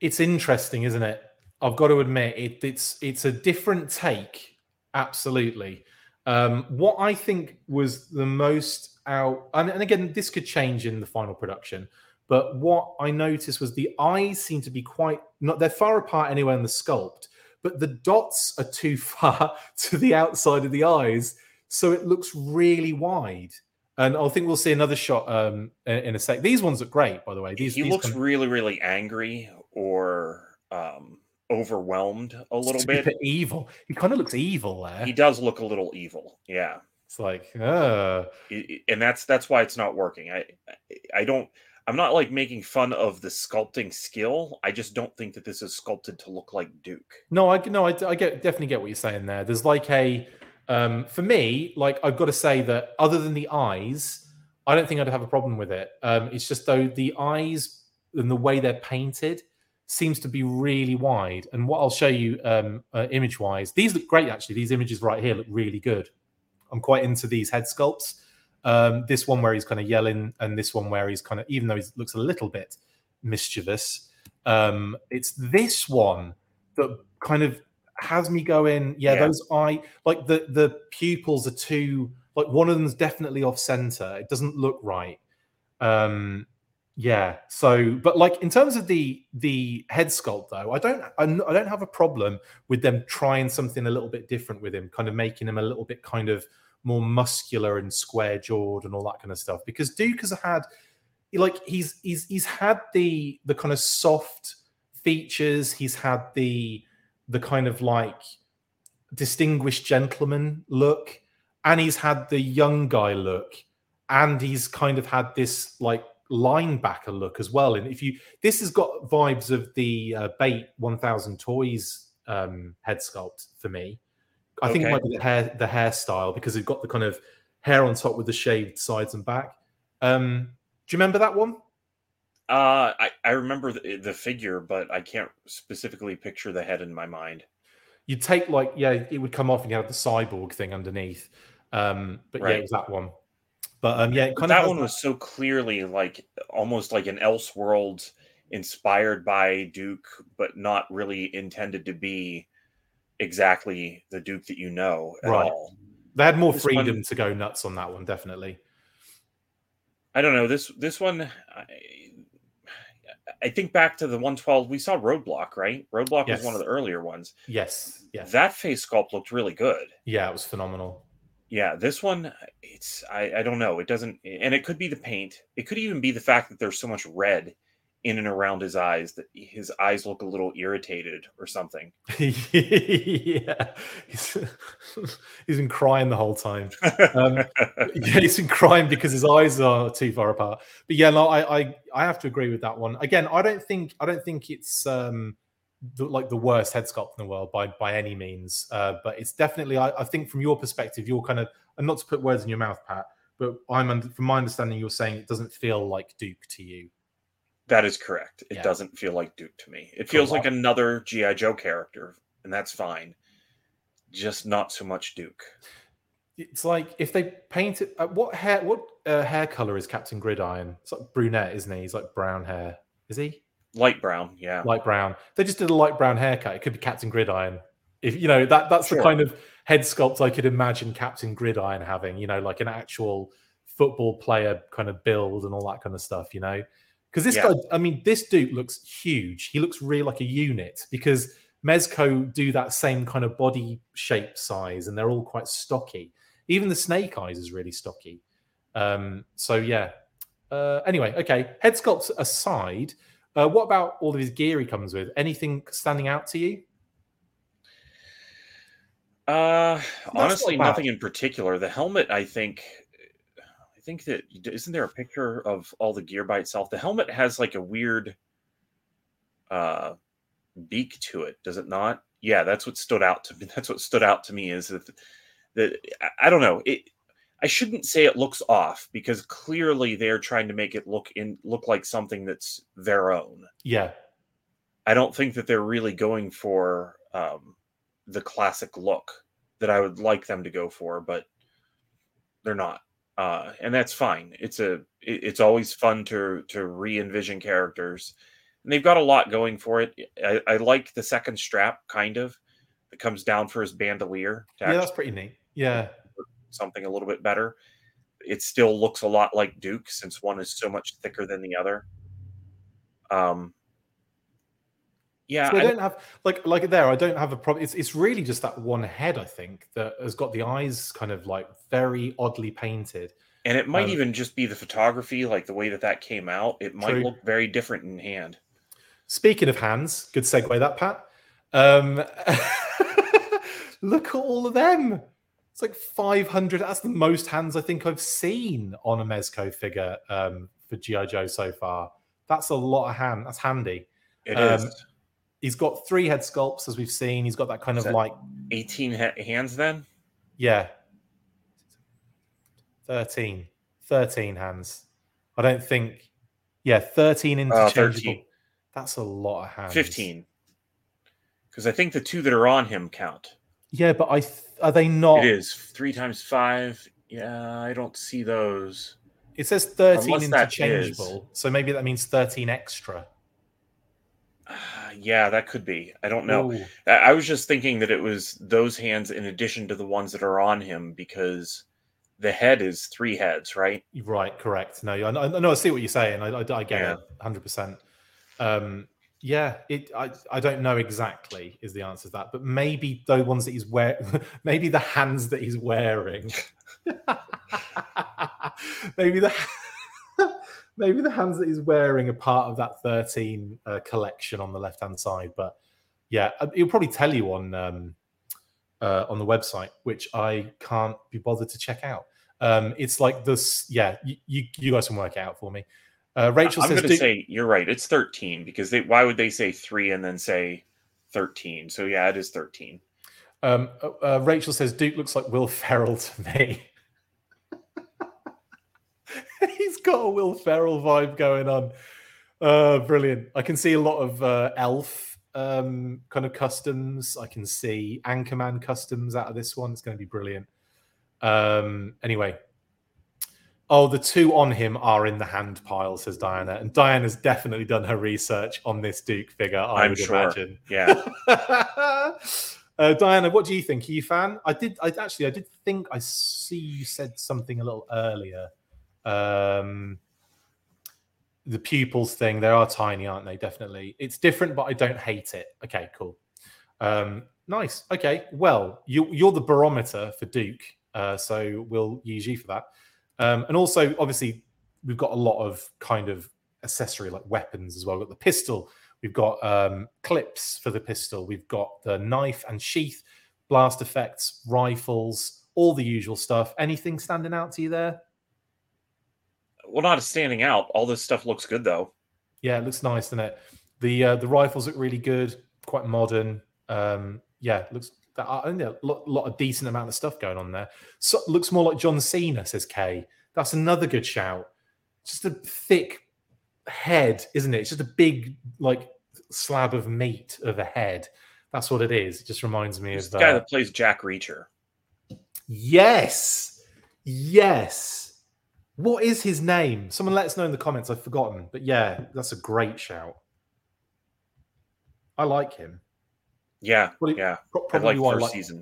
It's interesting, isn't it? I've got to admit, it, it's it's a different take, absolutely. Um, what I think was the most out... And, and again, this could change in the final production. But what I noticed was the eyes seem to be quite... not they're far apart anywhere in the sculpt. But the dots are too far to the outside of the eyes. So it looks really wide. And I think we'll see another shot um, in a sec. These ones look great, by the way. These, he these looks kind of... really, really angry or... Um... overwhelmed a little Super bit evil. He kind of looks evil there. He does look a little evil. Yeah. It's like, uh and that's that's why it's not working. I I don't I'm not like making fun of the sculpting skill. I just don't think that this is sculpted to look like Duke. No, I no, I, I get definitely get what you're saying there. There's like a um for me, like I've got to say that other than the eyes, I don't think I'd have a problem with it. Um it's just though the eyes and the way they're painted seems to be really wide. And what I'll show you um, uh, image-wise, these look great, actually. These images right here look really good. I'm quite into these head sculpts. Um, this one where he's kind of yelling and this one where he's kind of, even though he looks a little bit mischievous, um, it's this one that kind of has me going, yeah, yeah. those eye, like the, the pupils are too, like one of them's definitely off-center. It doesn't look right. Um Yeah. So, but like in terms of the the head sculpt, though, I don't I don't have a problem with them trying something a little bit different with him, kind of making him a little bit kind of more muscular and square jawed and all that kind of stuff. Because Duke has had, like, he's he's he's had the the kind of soft features. He's had the the kind of like distinguished gentleman look, and he's had the young guy look, and he's kind of had this like linebacker look as well. And if you this has got vibes of the uh, Bait one thousand Toys um head sculpt for me. I okay. think it might be the hair the hairstyle, because they've got the kind of hair on top with the shaved sides and back. Um do you remember that one? uh I, I remember the, the figure, but I can't specifically picture the head in my mind. You take like yeah it would come off and you have the cyborg thing underneath. Um but right. yeah it was that one. But um, yeah, kind that of one that. was so clearly like almost like an Elseworlds inspired by Duke, but not really intended to be exactly the Duke that you know at right. all. They had more this freedom one, to go nuts on that one, definitely. I don't know. This this one, I, I think back to the one twelve, we saw Roadblock, right? Roadblock yes. was one of the earlier ones. Yes. yes. That face sculpt looked really good. Yeah, it was phenomenal. Yeah, this one, it's I, I don't know. It doesn't, and it could be the paint. It could even be the fact that there's so much red in and around his eyes that his eyes look a little irritated or something. yeah, he's, he's been crying the whole time. Um, yeah, he's been crying because his eyes are too far apart. But yeah, no, I, I I have to agree with that one. Again, I don't think I don't think it's um, The, like the worst head sculpt in the world by by any means, uh, but it's definitely I, I think from your perspective you're kind of, and not to put words in your mouth, Pat, but I'm under, from my understanding you're saying it doesn't feel like Duke to you. That is correct. It yeah. doesn't feel like Duke to me. It feels like another G I Joe character, and that's fine. Just not so much Duke. It's like if they paint it. Uh, what hair? What uh, hair color is Captain Gridiron? It's like brunette, isn't he? He's like brown hair. Is he? Light brown, yeah. Light brown. They just did a light brown haircut. It could be Captain Gridiron. If you know that that's sure. the kind of head sculpt I could imagine Captain Gridiron having, you know, like an actual football player kind of build and all that kind of stuff, you know. Because this yeah. guy, I mean, this dude looks huge. He looks really like a unit, because Mezco do that same kind of body shape size, and they're all quite stocky. Even the Snake Eyes is really stocky. Um, so yeah. Uh, anyway, okay. Head sculpts aside. Uh, what about all of his gear he comes with? Anything standing out to you? Uh, honestly, nothing in particular. The helmet, I think, I think that, isn't there a picture of all the gear by itself? The helmet has like a weird uh, beak to it, does it not? Yeah, that's what stood out to me. That's what stood out to me is that, that I don't know. It. I shouldn't say it looks off, because clearly they're trying to make it look in look like something that's their own. Yeah. I don't think that they're really going for um, the classic look that I would like them to go for, but they're not. Uh, and that's fine. It's a, it, it's always fun to, to re-envision characters, and they've got a lot going for it. I, I like the second strap kind of that comes down for his bandolier. Yeah, that's pretty neat. Yeah. Something a little bit better. It still looks a lot like Duke, since one is so much thicker than the other. Um, Yeah, so I don't have like like there. I don't have a problem. It's it's really just that one head, I think, that has got the eyes kind of like very oddly painted. And it might um, even just be the photography, like the way that that came out. It might true. Look very different in hand. Speaking of hands, good segue that, Pat. Um, look at all of them. It's like five hundred. That's the most hands I think I've seen on a Mezco figure um, for G I. Joe so far. That's a lot of hand. That's handy. It um, is. He's got three head sculpts, as we've seen. He's got that kind Is of that like eighteen he- hands. Then, yeah, thirteen, thirteen hands. I don't think, yeah, thirteen interchangeable. Uh, thirteen. That's a lot of hands. Fifteen, because I think the two that are on him count. Yeah, but I th- are they not? It is three times five. Yeah, I don't see those. It says thirteen Unless interchangeable, so maybe that means thirteen extra. Uh, yeah, that could be. I don't know. Ooh. I was just thinking that it was those hands in addition to the ones that are on him, because the head is three heads, right? Right, correct. No, I know. I see what you're saying. I, I, I get yeah. it, one hundred percent. Um, yeah, it. I, I don't know exactly is the answer to that, but maybe the ones that he's wearing, maybe the hands that he's wearing, maybe the. Maybe the hands that he's wearing are part of that thirteen uh, collection on the left-hand side. But yeah, he'll probably tell you on um, uh, on the website, which I can't be bothered to check out. Um, it's like this. Yeah, you, you, you guys can work it out for me. Uh, Rachel I'm says, I'm going to say you're right. It's thirteen, because they, why would they say three and then say thirteen? So yeah, it is thirteen. Um, uh, Rachel says, Duke looks like Will Ferrell to me. He's got a Will Ferrell vibe going on. Uh, brilliant. I can see a lot of uh, Elf um, kind of customs. I can see Anchorman customs out of this one. It's going to be brilliant. Um, anyway. Oh, the two on him are in the hand pile, says Diana. And Diana's definitely done her research on this Duke figure, I I'm would sure. imagine. Yeah. uh, Diana, what do you think? Are you a fan? I did. I actually, I did think I see you said something a little earlier. Um, the pupils thing, they are tiny, aren't they? Definitely. It's different, but I don't hate it. Okay, cool. Um, nice. Okay, well, you, you're the barometer for Duke, uh, so we'll use you for that. Um, and also, obviously, we've got a lot of kind of accessory, like weapons as well. We've got the pistol. We've got um, clips for the pistol. We've got the knife and sheath, blast effects, rifles, all the usual stuff. Anything standing out to you there? Well, not standing out. All this stuff looks good, though. Yeah, it looks nice, doesn't it? The uh, the rifles look really good, quite modern. Um, yeah, looks that uh, yeah, lot lot of decent amount of stuff going on there. So looks more like John Cena, says Kay. That's another good shout. Just a thick head, isn't it? It's just a big like slab of meat of a head. That's what it is. It just reminds me it's of the guy uh, that plays Jack Reacher. Yes, yes. What is his name? Someone let us know in the comments. I've forgotten. But yeah, that's a great shout. I like him. Yeah, probably, yeah. Probably I like first I like season.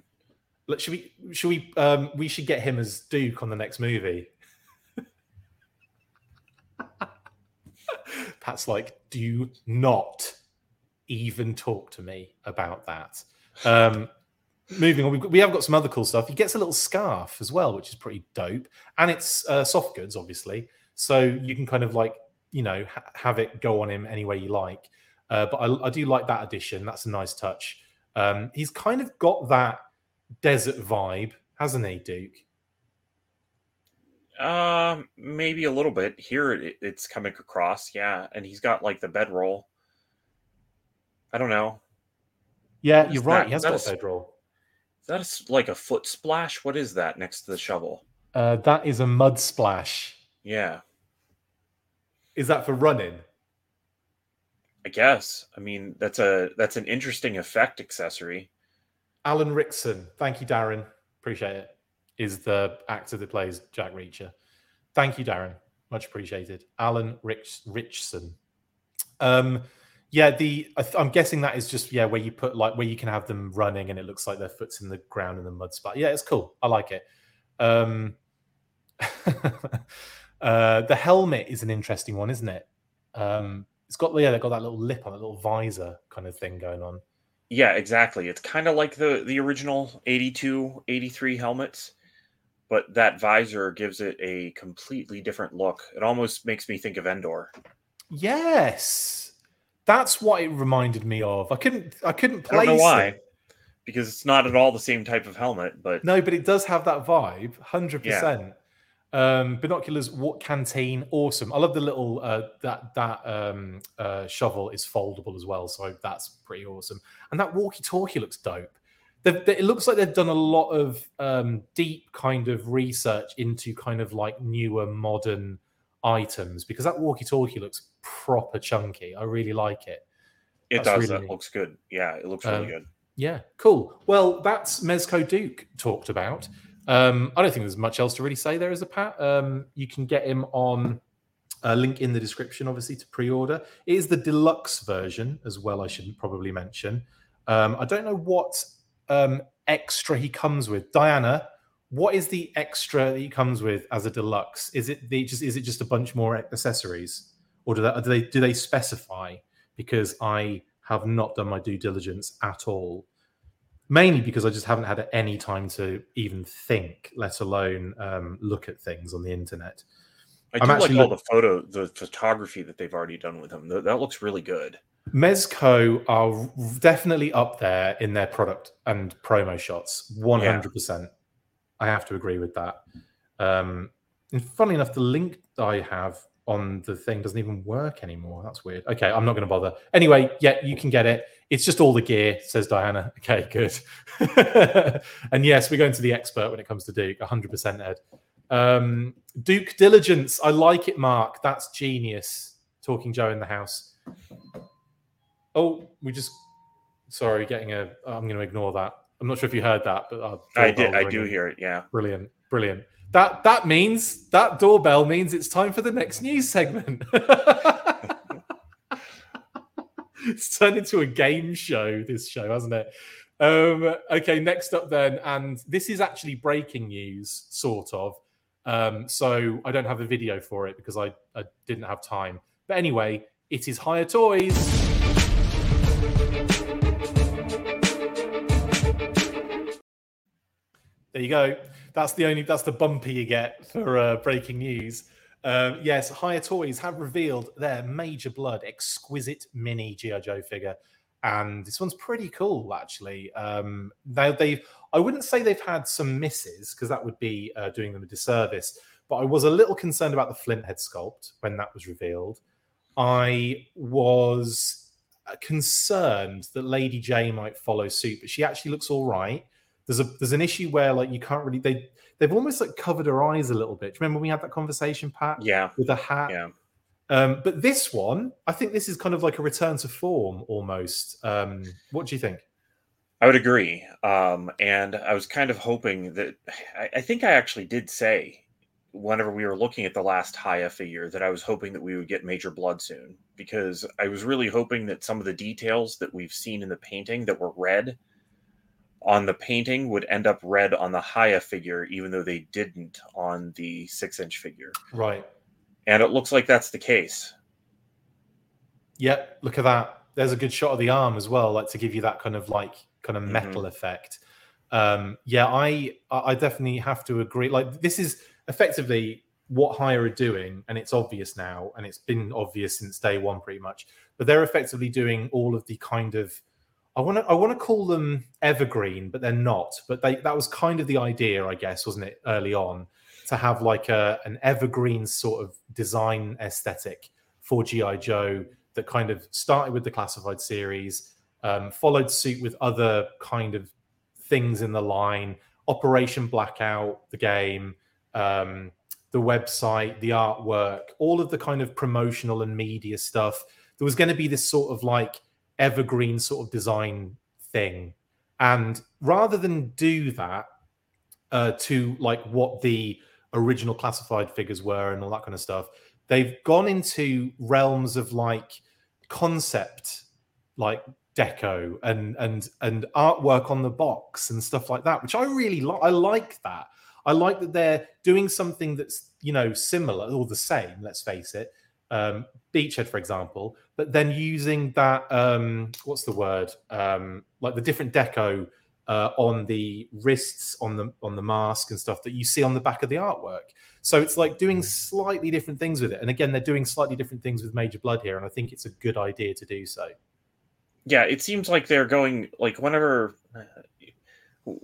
Him. Should we, should we, um, we should get him as Duke on the next movie. Pat's like, do not even talk to me about that. Um Moving on, we've got, we have got some other cool stuff. He gets a little scarf as well, which is pretty dope. And it's uh, soft goods, obviously. So you can kind of like, you know, ha- have it go on him any way you like. Uh, but I, I do like that addition. That's a nice touch. Um, he's kind of got that desert vibe, hasn't he, Duke? Um, maybe a little bit. Here it, it's coming across, yeah. And he's got like the bedroll. I don't know. Yeah, it's you're right. Not, he has got a bedroll. That's like a foot splash. What is that next to the shovel? Uh, that is a mud splash. Yeah. Is that for running? I guess. I mean, that's a that's an interesting effect accessory. Alan Rickson, thank you, Darren. Appreciate it. Is the actor that plays Jack Reacher. Thank you, Darren. Much appreciated. Alan Rich Richson. Um, yeah, the I th- I'm guessing that is just yeah where you put like where you can have them running and it looks like their foot's in the ground in the mud spot. Yeah, it's cool. I like it. Um, uh, the helmet is an interesting one, isn't it? Um, it's got yeah, they've got that little lip on, a little visor kind of thing going on. Yeah, exactly. It's kind of like the the original eighty-two, eighty-three helmets, but that visor gives it a completely different look. It almost makes me think of Endor. Yes, that's what it reminded me of. I couldn't, I couldn't place it. I don't know why, it. because it's not at all the same type of helmet. But no, but it does have that vibe, hundred yeah. percent. Um, binoculars, what canteen, awesome. I love the little uh, that that um, uh, shovel is foldable as well, so that's pretty awesome. And that walkie-talkie looks dope. They've, they, it looks like they've done a lot of um, deep kind of research into kind of like newer modern items, because that walkie-talkie looks proper chunky. I really like it. It that's does. Really, that looks good. Yeah, it looks um, really good. Yeah, cool. Well, that's Mezco Duke talked about. Um, I don't think there's much else to really say there, is a Pat. Um, you can get him on a link in the description, obviously, to pre-order. It is the deluxe version as well, I should probably mention. Um, I don't know what um, extra he comes with. Diana, what is the extra that he comes with as a deluxe? Is it the, just is it just a bunch more accessories, or do, that, or do they do they specify? Because I have not done my due diligence at all. Mainly because I just haven't had any time to even think, let alone um, look at things on the internet. I do I'm like all look- the photo, the photography that they've already done with them. That looks really good. Mezco are definitely up there in their product and promo shots, one hundred percent. Yeah. I have to agree with that. Um, and funnily enough, the link I have on the thing doesn't even work anymore. That's weird. Okay, I'm not going to bother. Anyway, yeah, you can get it. It's just all the gear, says Diana. Okay, good. And yes, we're going to the expert when it comes to Duke, one hundred percent, Ed. Um, Duke Diligence. I like it, Mark. That's genius. Talking Joe in the house. Oh, we just... Sorry, getting a... I'm going to ignore that. I'm not sure if you heard that, but... Uh, I did. I do hear it, yeah. Brilliant, brilliant. That that means, that doorbell means it's time for the next news segment. It's turned into a game show, this show, hasn't it? Um, okay, next up then, and this is actually breaking news, sort of. Um, so I don't have a video for it because I, I didn't have time. But anyway, it is Hire Toys. There you go. That's the only, that's the bumper you get for uh, breaking news. Uh, yes, Hire Toys have revealed their Major Blood exquisite mini G I. Joe figure. And this one's pretty cool, actually. Um, now they've, I wouldn't say they've had some misses because that would be uh, doing them a disservice, but I was a little concerned about the Flint head sculpt when that was revealed. I was concerned that Lady J might follow suit, but she actually looks all right. There's a there's an issue where like you can't really they they've almost like covered her eyes a little bit. Remember we had that conversation, Pat? Yeah, with a hat. Yeah. Um, but this one, I think this is kind of like a return to form almost. Um, what do you think? I would agree. Um, and I was kind of hoping that I, I think I actually did say whenever we were looking at the last Haya figure that I was hoping that we would get Major Blood soon, because I was really hoping that some of the details that we've seen in the painting that were red on the painting would end up red on the Haya figure, even though they didn't on the six-inch figure. Right. And it looks like that's the case. Yep, look at that. There's a good shot of the arm as well, like to give you that kind of like kind of metal mm-hmm. effect. Um, yeah, I I definitely have to agree. Like this is effectively what Haya are doing, and it's obvious now, and it's been obvious since day one pretty much. But they're effectively doing all of the kind of I want to I want to call them evergreen, but they're not. But they, that was kind of the idea, I guess, wasn't it, early on, to have like a an evergreen sort of design aesthetic for G I. Joe that kind of started with the classified series, um, followed suit with other kind of things in the line, Operation Blackout, the game, um, the website, the artwork, all of the kind of promotional and media stuff. There was going to be this sort of like evergreen sort of design thing, And rather than do that uh, to like what the original classified figures were and all that kind of stuff, they've gone into realms of like concept, like deco and and and artwork on the box and stuff like that, which I really like. I like that. I like that they're doing something that's, you know, similar or the same, let's face it, um, Beachhead, for example, but then using that, um, what's the word, um, like the different deco uh, on the wrists, on the on the mask and stuff that you see on the back of the artwork. So it's like doing slightly different things with it. And again, they're doing slightly different things with Major Blood here, and I think it's a good idea to do so. Yeah, it seems like they're going, like, whenever... Uh...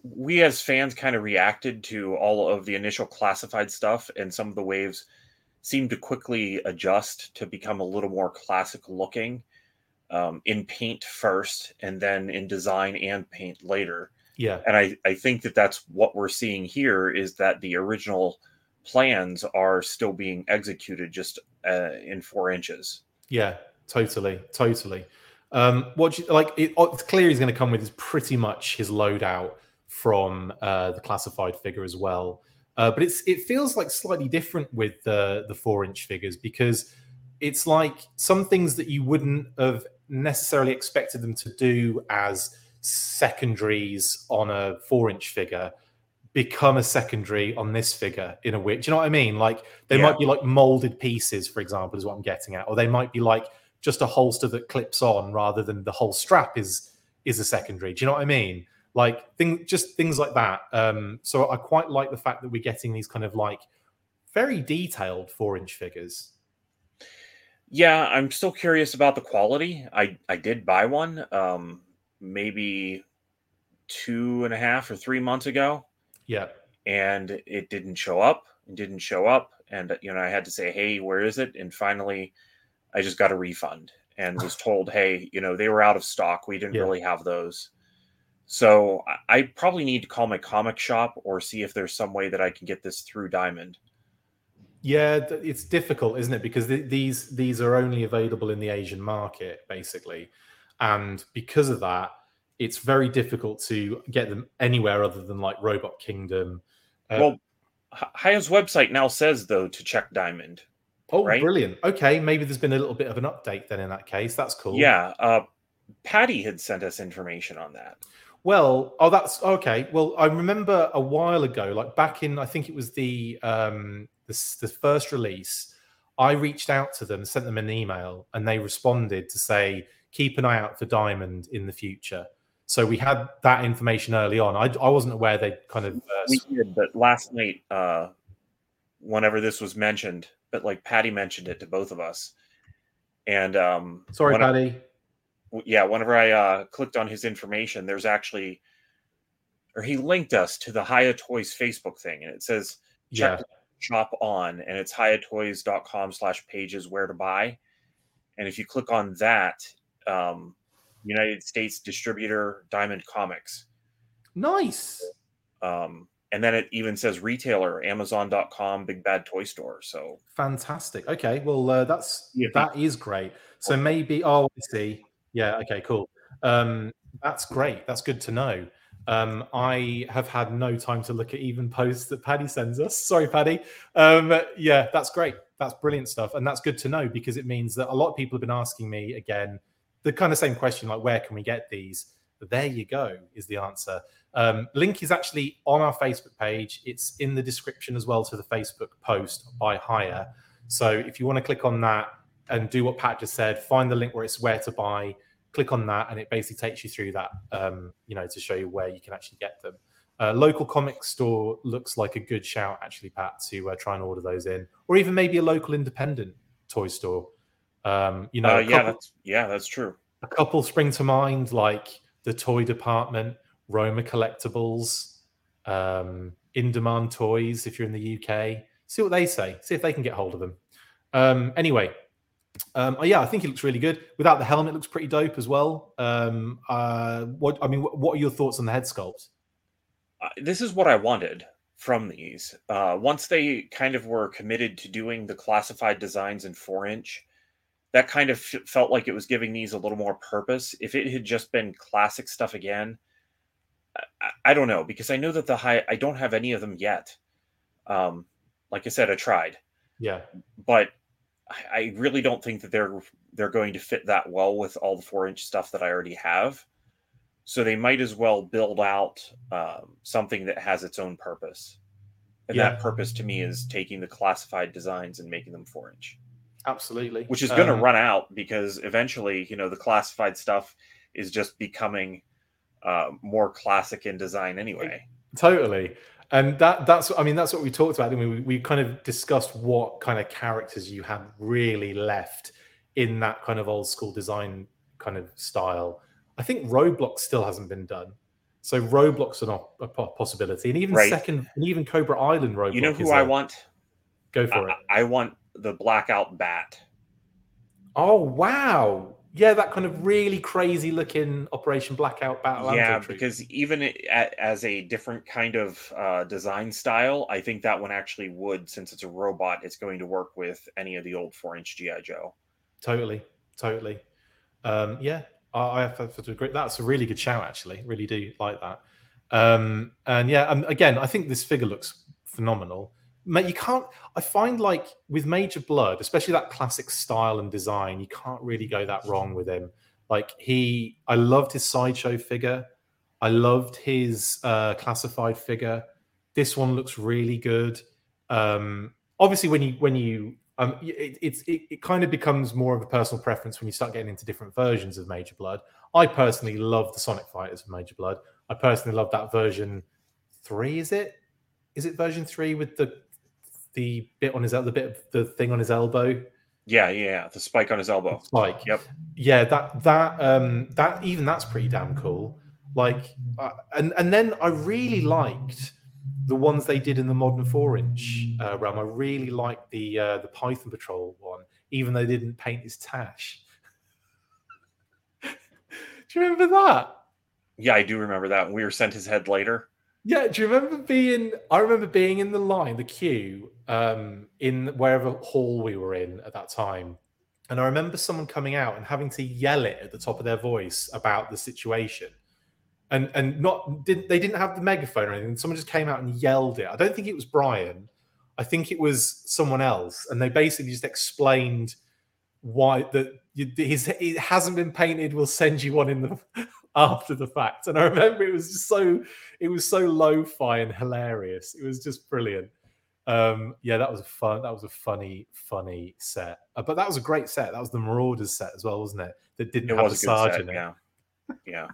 we as fans kind of reacted to all of the initial classified stuff, and some of the waves seemed to quickly adjust to become a little more classic looking um, in paint first and then in design and paint later. Yeah. And I, I think that that's what we're seeing here, is that the original plans are still being executed just uh, in four inches. Yeah, totally. Totally. Um, what you, like it, it's clear he's going to come with is pretty much his loadout from uh, the classified figure as well, uh, but it's it feels like slightly different with the the four inch figures, because it's like some things that you wouldn't have necessarily expected them to do as secondaries on a four inch figure become a secondary on this figure in a way. Do you know what I mean? Like they yeah. might be like molded pieces, for example, is what I'm getting at, or they might be like just a holster that clips on rather than the whole strap is is a secondary. Do you know what I mean? Like thing, just things like that. Um, so I quite like the fact that we're getting these kind of like very detailed four-inch figures. Yeah, I'm still curious about the quality. I, I did buy one um, maybe two and a half or three months ago. Yeah. And it didn't show up. It didn't show up. And, you know, I had to say, hey, where is it? And finally, I just got a refund and was told, hey, you know, they were out of stock. We didn't yeah. really have those. So I probably need to call my comic shop or see if there's some way that I can get this through Diamond. Yeah, it's difficult, isn't it? Because th- these these are only available in the Asian market, basically. And because of that, it's very difficult to get them anywhere other than like Robot Kingdom. Uh, well, Haya's website now says, though, to check Diamond. Oh, right? Brilliant. Okay, maybe there's been a little bit of an update then in that case. That's cool. Yeah, uh, Patty had sent us information on that. Well, oh, that's okay. Well, I remember a while ago, like back in, I think it was the, um, the the first release, I reached out to them, sent them an email, and they responded to say, keep an eye out for Diamond in the future. So we had that information early on. I, I wasn't aware they kind of... Uh, we did, but last night, uh, whenever this was mentioned, but like Patty mentioned it to both of us. And um, Sorry, Patty. I, Yeah, whenever I uh, clicked on his information, there's actually, or he linked us to the Haya Toys Facebook thing, and it says check yeah. shop on, and it's hayatoys.com slash pages where to buy. And if you click on that, um, United States distributor Diamond Comics. Nice. Um, and then it even says retailer amazon dot com, Big Bad Toy Store. So fantastic. Okay, well uh, that's yeah. that is great. So okay. maybe oh, I see. Yeah, okay, cool. Um, that's great. That's good to know. Um, I have had no time to look at even posts that Paddy sends us. Sorry, Paddy. Um, yeah, that's great. That's brilliant stuff. And that's good to know, because it means that a lot of people have been asking me, again, the kind of same question, like, where can we get these? But there you go, is the answer. Um, link is actually on our Facebook page. It's in the description as well to the Facebook post by Haya. So if you want to click on that and do what Pat just said, find the link where it's where to buy, click on that, and it basically takes you through that, um, you know, to show you where you can actually get them. Uh, local comic store looks like a good shout, actually, Pat, to uh, try and order those in, or even maybe a local independent toy store. Um, you know, uh, yeah, couple, that's, yeah, that's true. A couple spring to mind, like the Toy Department, Roma Collectibles, um, In Demand Toys, if you're in the U K. See what they say. See if they can get hold of them. Um, anyway. Um, yeah, I think it looks really good. Without the helmet, it looks pretty dope as well. Um, uh, what I mean, what are your thoughts on the head sculpt? Uh, this is what I wanted from these. Uh, once they kind of were committed to doing the classified designs in four-inch, that kind of f- felt like it was giving these a little more purpose. If it had just been classic stuff again, I, I don't know, because I know that the high, I don't have any of them yet. Um, like I said, I tried. Yeah. But I, I really don't think that they're, they're going to fit that well with all the four inch stuff that I already have. So they might as well build out um, something that has its own purpose. And yeah. that purpose to me is taking the classified designs and making them four inch. Absolutely. Which is going to um, run out, because eventually, you know, the classified stuff is just becoming uh, more classic in design anyway. Totally. And that that's, I mean, that's what we talked about. I mean, we, we kind of discussed what kind of characters you have really left in that kind of old school design kind of style. I think Roblox still hasn't been done. So Roblox are not a possibility. And even right. second, and even Cobra Island Roblox. You know who I there. want? Go for I, it. I want the Blackout Bat. Oh, wow. Yeah, that kind of really crazy looking Operation Blackout Bat. Yeah, because even as a different kind of uh, design style, I think that one actually would, since it's a robot, it's going to work with any of the old four-inch G I. Joe. Totally, totally. Um, yeah, I, I have to agree. That's a really good shout, actually. Really do like that. Um, and yeah, um, again, I think this figure looks phenomenal. You can't, I find like with Major Blood, especially that classic style and design, you can't really go that wrong with him. Like he, I loved his sideshow figure. I loved his uh, classified figure. This one looks really good. Um, obviously when you, when you, um, it, it's, it, it kind of becomes more of a personal preference when you start getting into different versions of Major Blood. I personally love the Sonic Fighters of Major Blood. I personally love that version three. Is it, is it version three with the, the bit on his the bit of the thing on his elbow, yeah, yeah, the spike on his elbow, spike, yep, yeah, that that um that even that's pretty damn cool. Like, uh, and and then I really liked the ones they did in the modern four-inch uh, realm. I really liked the uh, the Python Patrol one, even though they didn't paint his tash. Do you remember that? Yeah, I do remember that. We were sent his head later. Yeah, do you remember being? I remember being in the line, the queue, um, in wherever hall we were in at that time, and I remember someone coming out and having to yell it at the top of their voice about the situation, and and not didn't they didn't have the megaphone or anything. Someone just came out and yelled it. I don't think it was Brian. I think it was someone else, and they basically just explained why that his it hasn't been painted. We'll send you one in the. After the fact. And I remember it was just so it was so lo-fi and hilarious. It was just brilliant. Um yeah, that was a fun that was a funny funny set. Uh, but that was a great set. That was the Marauders set as well, wasn't it? That didn't it have a Sarge in it. Yeah. Yeah.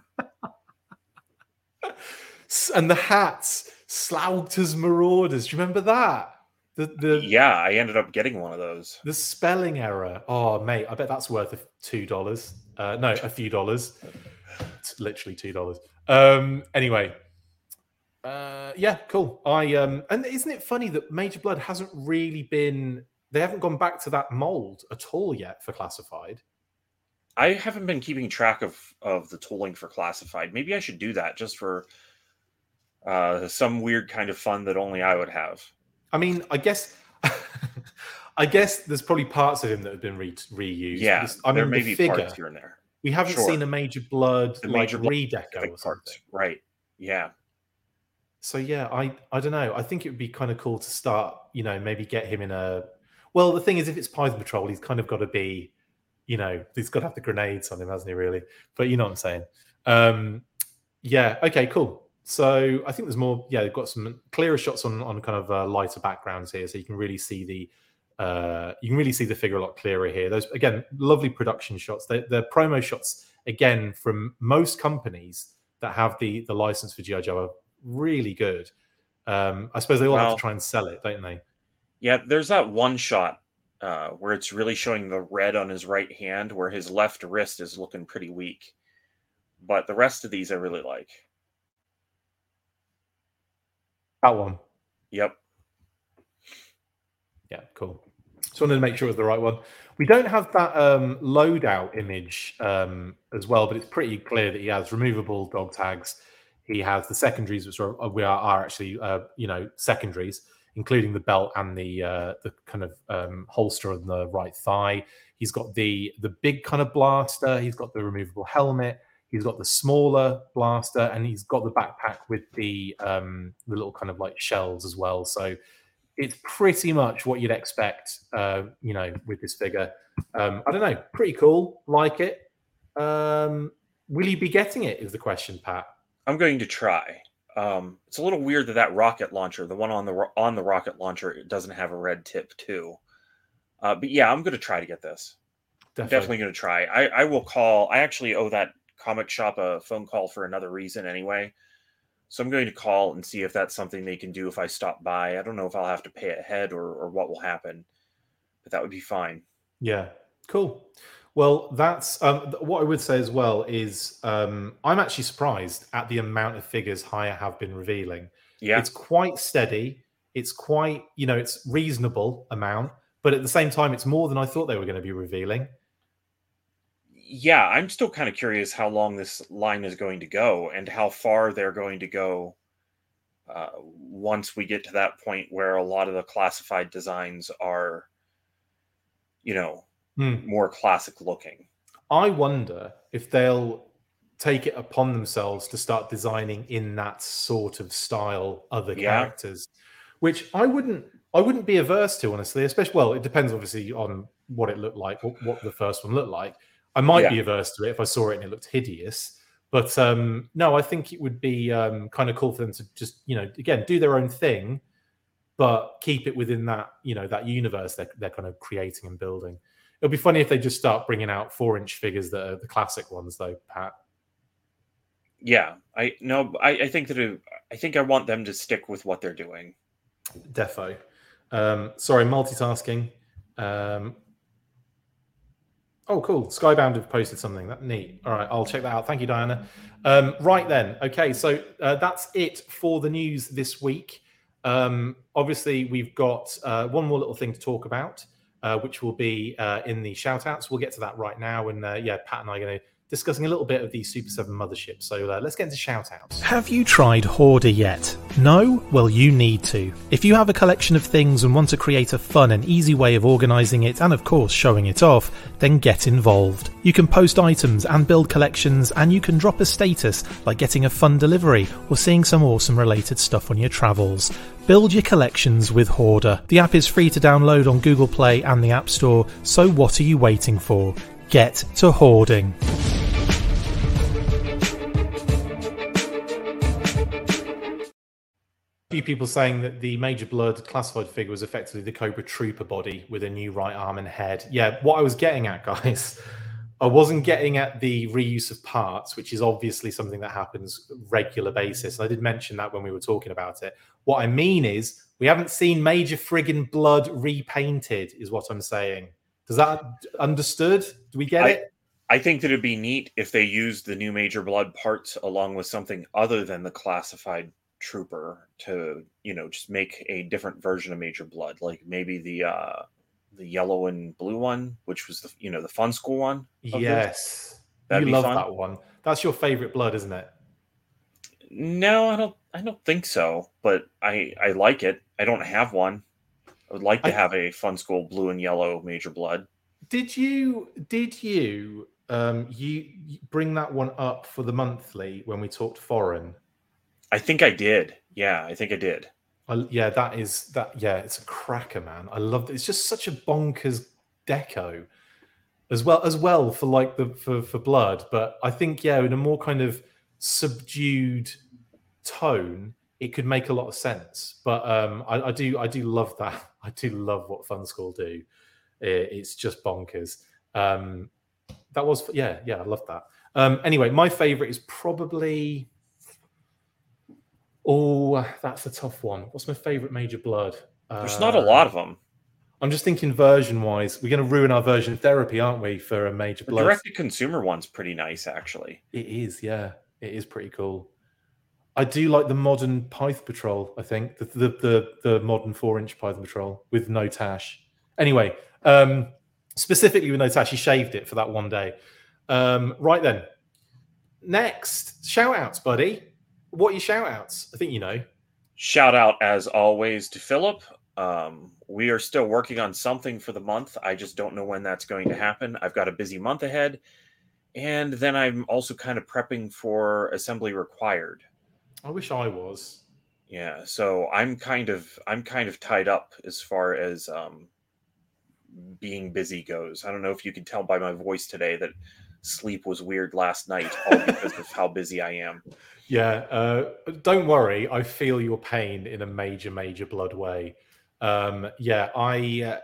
And the hats, Slaugter's Marauders. Do you remember that? The the Yeah, I ended up getting one of those. The spelling error. Oh mate, I bet that's worth two dollars. Uh no, a few dollars. It's literally two dollars. Um, anyway, uh, yeah, cool. I um, and isn't it funny that Major Blood hasn't really been? They haven't gone back to that mold at all yet for classified. I haven't been keeping track of of the tooling for classified. Maybe I should do that just for uh, some weird kind of fun that only I would have. I mean, I guess. I guess there's probably parts of him that have been re- reused. Yeah, I mean, there may the be figure, parts here and there. We haven't sure. seen a Major Blood the like redeco or something, right? Yeah. So yeah, I I don't know. I think it would be kind of cool to start, you know, maybe get him in a. Well, the thing is, if it's Python Patrol, he's kind of got to be, you know, he's got to have the grenades on him, hasn't he? Really, but you know what I'm saying. Um, yeah. Okay. Cool. So I think there's more. Yeah, they've got some clearer shots on on kind of uh, lighter backgrounds here, so you can really see the. Uh, you can really see the figure a lot clearer here. Those, again, lovely production shots. They're, they're promo shots, again, from most companies that have the, the license for G I. Joe are really good. Um, I suppose they all well, have to try and sell it, don't they? Yeah, there's that one shot uh, where it's really showing the red on his right hand where his left wrist is looking pretty weak. But the rest of these I really like. That one. Yep. Yeah, cool. Just wanted to make sure it was the right one. We don't have that um, loadout image um, as well, but it's pretty clear that he has removable dog tags. He has the secondaries, which are, we are, are actually, uh, you know, secondaries, including the belt and the uh, the kind of um, holster on the right thigh. He's got the the big kind of blaster. He's got the removable helmet. He's got the smaller blaster, and he's got the backpack with the um, the little kind of like shells as well. So it's pretty much what you'd expect, uh, you know, with this figure. Um, I don't know, pretty cool, like it. Um, will you be getting it? Is the question, Pat? I'm going to try. Um, it's a little weird that that rocket launcher, the one on the on the rocket launcher, it doesn't have a red tip too. Uh, but yeah, I'm going to try to get this. Definitely, definitely going to try. I, I will call. I actually owe that comic shop a phone call for another reason anyway. So I'm going to call and see if that's something they can do if I stop by. I don't know if I'll have to pay it ahead or, or what will happen, but that would be fine. Yeah, cool. Well, that's um, what I would say as well is um, I'm actually surprised at the amount of figures Hiya have been revealing. Yeah, it's quite steady. It's quite, you know, it's reasonable amount, but at the same time, it's more than I thought they were going to be revealing. Yeah, I'm still kind of curious how long this line is going to go and how far they're going to go uh, once we get to that point where a lot of the classified designs are, you know, mm. more classic looking. I wonder if they'll take it upon themselves to start designing in that sort of style other yeah. characters, which I wouldn't I wouldn't be averse to, honestly, especially, well, it depends obviously on what it looked like, what, what the first one looked like. I might yeah. be averse to it if I saw it and it looked hideous. But um, no, I think it would be um, kind of cool for them to just, you know, again, do their own thing, but keep it within that, you know, that universe they're, they're kind of creating and building. It'll be funny if they just start bringing out four-inch figures that are the classic ones, though, Pat. Yeah, I no, I, I think that it, I think I want them to stick with what they're doing. Defo. Um, sorry, multitasking. Um, Oh, cool. Skybound have posted something. That's neat. All right, I'll check that out. Thank you, Diana. Um, right then. Okay, so uh, that's it for the news this week. Um, obviously, we've got uh, one more little thing to talk about, uh, which will be uh, in the shout-outs. We'll get to that right now. And uh, yeah, Pat and I are going to discussing a little bit of the Super seven Mothership. So uh, let's get into shout-outs. Have you tried Hoarder yet? No? Well, you need to. If you have a collection of things and want to create a fun and easy way of organising it and, of course, showing it off, then get involved. You can post items and build collections, and you can drop a status like getting a fun delivery or seeing some awesome related stuff on your travels. Build your collections with Hoarder. The app is free to download on Google Play and the App Store, so what are you waiting for? Get to hoarding. A few people saying that the Major Blood classified figure was effectively the Cobra Trooper body with a new right arm and head. Yeah, what I was getting at, guys, I wasn't getting at the reuse of parts, which is obviously something that happens regular basis. And I did mention that when we were talking about it. What I mean is we haven't seen Major Friggin' Blood repainted is what I'm saying. Does that understood? Do we get I, it? I think that it'd be neat if they used the new Major Blood parts along with something other than the classified trooper to, you know, just make a different version of Major Blood, like maybe the uh, the yellow and blue one, which was the, you know, the fun school one. Yes, you love fun. That one. That's your favorite Blood, isn't it? No, I don't. I don't think so. But I I like it. I don't have one. I would like to have a fun school blue and yellow Major Blood. Did you did you um you bring that one up for the monthly when we talked foreign? I think I did. Yeah, I think I did. Uh, yeah, that is that. Yeah, it's a cracker, man. I love it. It's just such a bonkers deco, as well as well for like the for for Blood. But I think yeah, in a more kind of subdued tone, it could make a lot of sense. But um, I, I do I do love that. I do love what Fun School do. It's just bonkers. Um, that was yeah yeah I love that. Um, anyway, my favorite is probably. Oh, that's a tough one. What's my favourite Major Blood? There's uh, not a lot of them. I'm just thinking version-wise. We're going to ruin our version therapy, aren't we, for a Major Blood? The direct-to-consumer one's pretty nice, actually. It is, yeah. It is pretty cool. I do like the modern Pyth Patrol, I think. The the the, the modern four-inch Pyth Patrol with no tash. Anyway, um, specifically with no tash, he shaved it for that one day. Um, right then. Next, shout-outs, buddy. What are your shout-outs? I think you know. Shout-out, as always, to Philip. Um, we are still working on something for the month. I just don't know when that's going to happen. I've got a busy month ahead, And then I'm also kind of prepping for Assembly Required. I wish I was. Yeah, so I'm kind of I'm kind of tied up as far as um, being busy goes. I don't know if you can tell by my voice today that sleep was weird last night, all because of how busy I am. Yeah, uh, don't worry. I feel your pain in a major, major blood way. Um, yeah, I uh,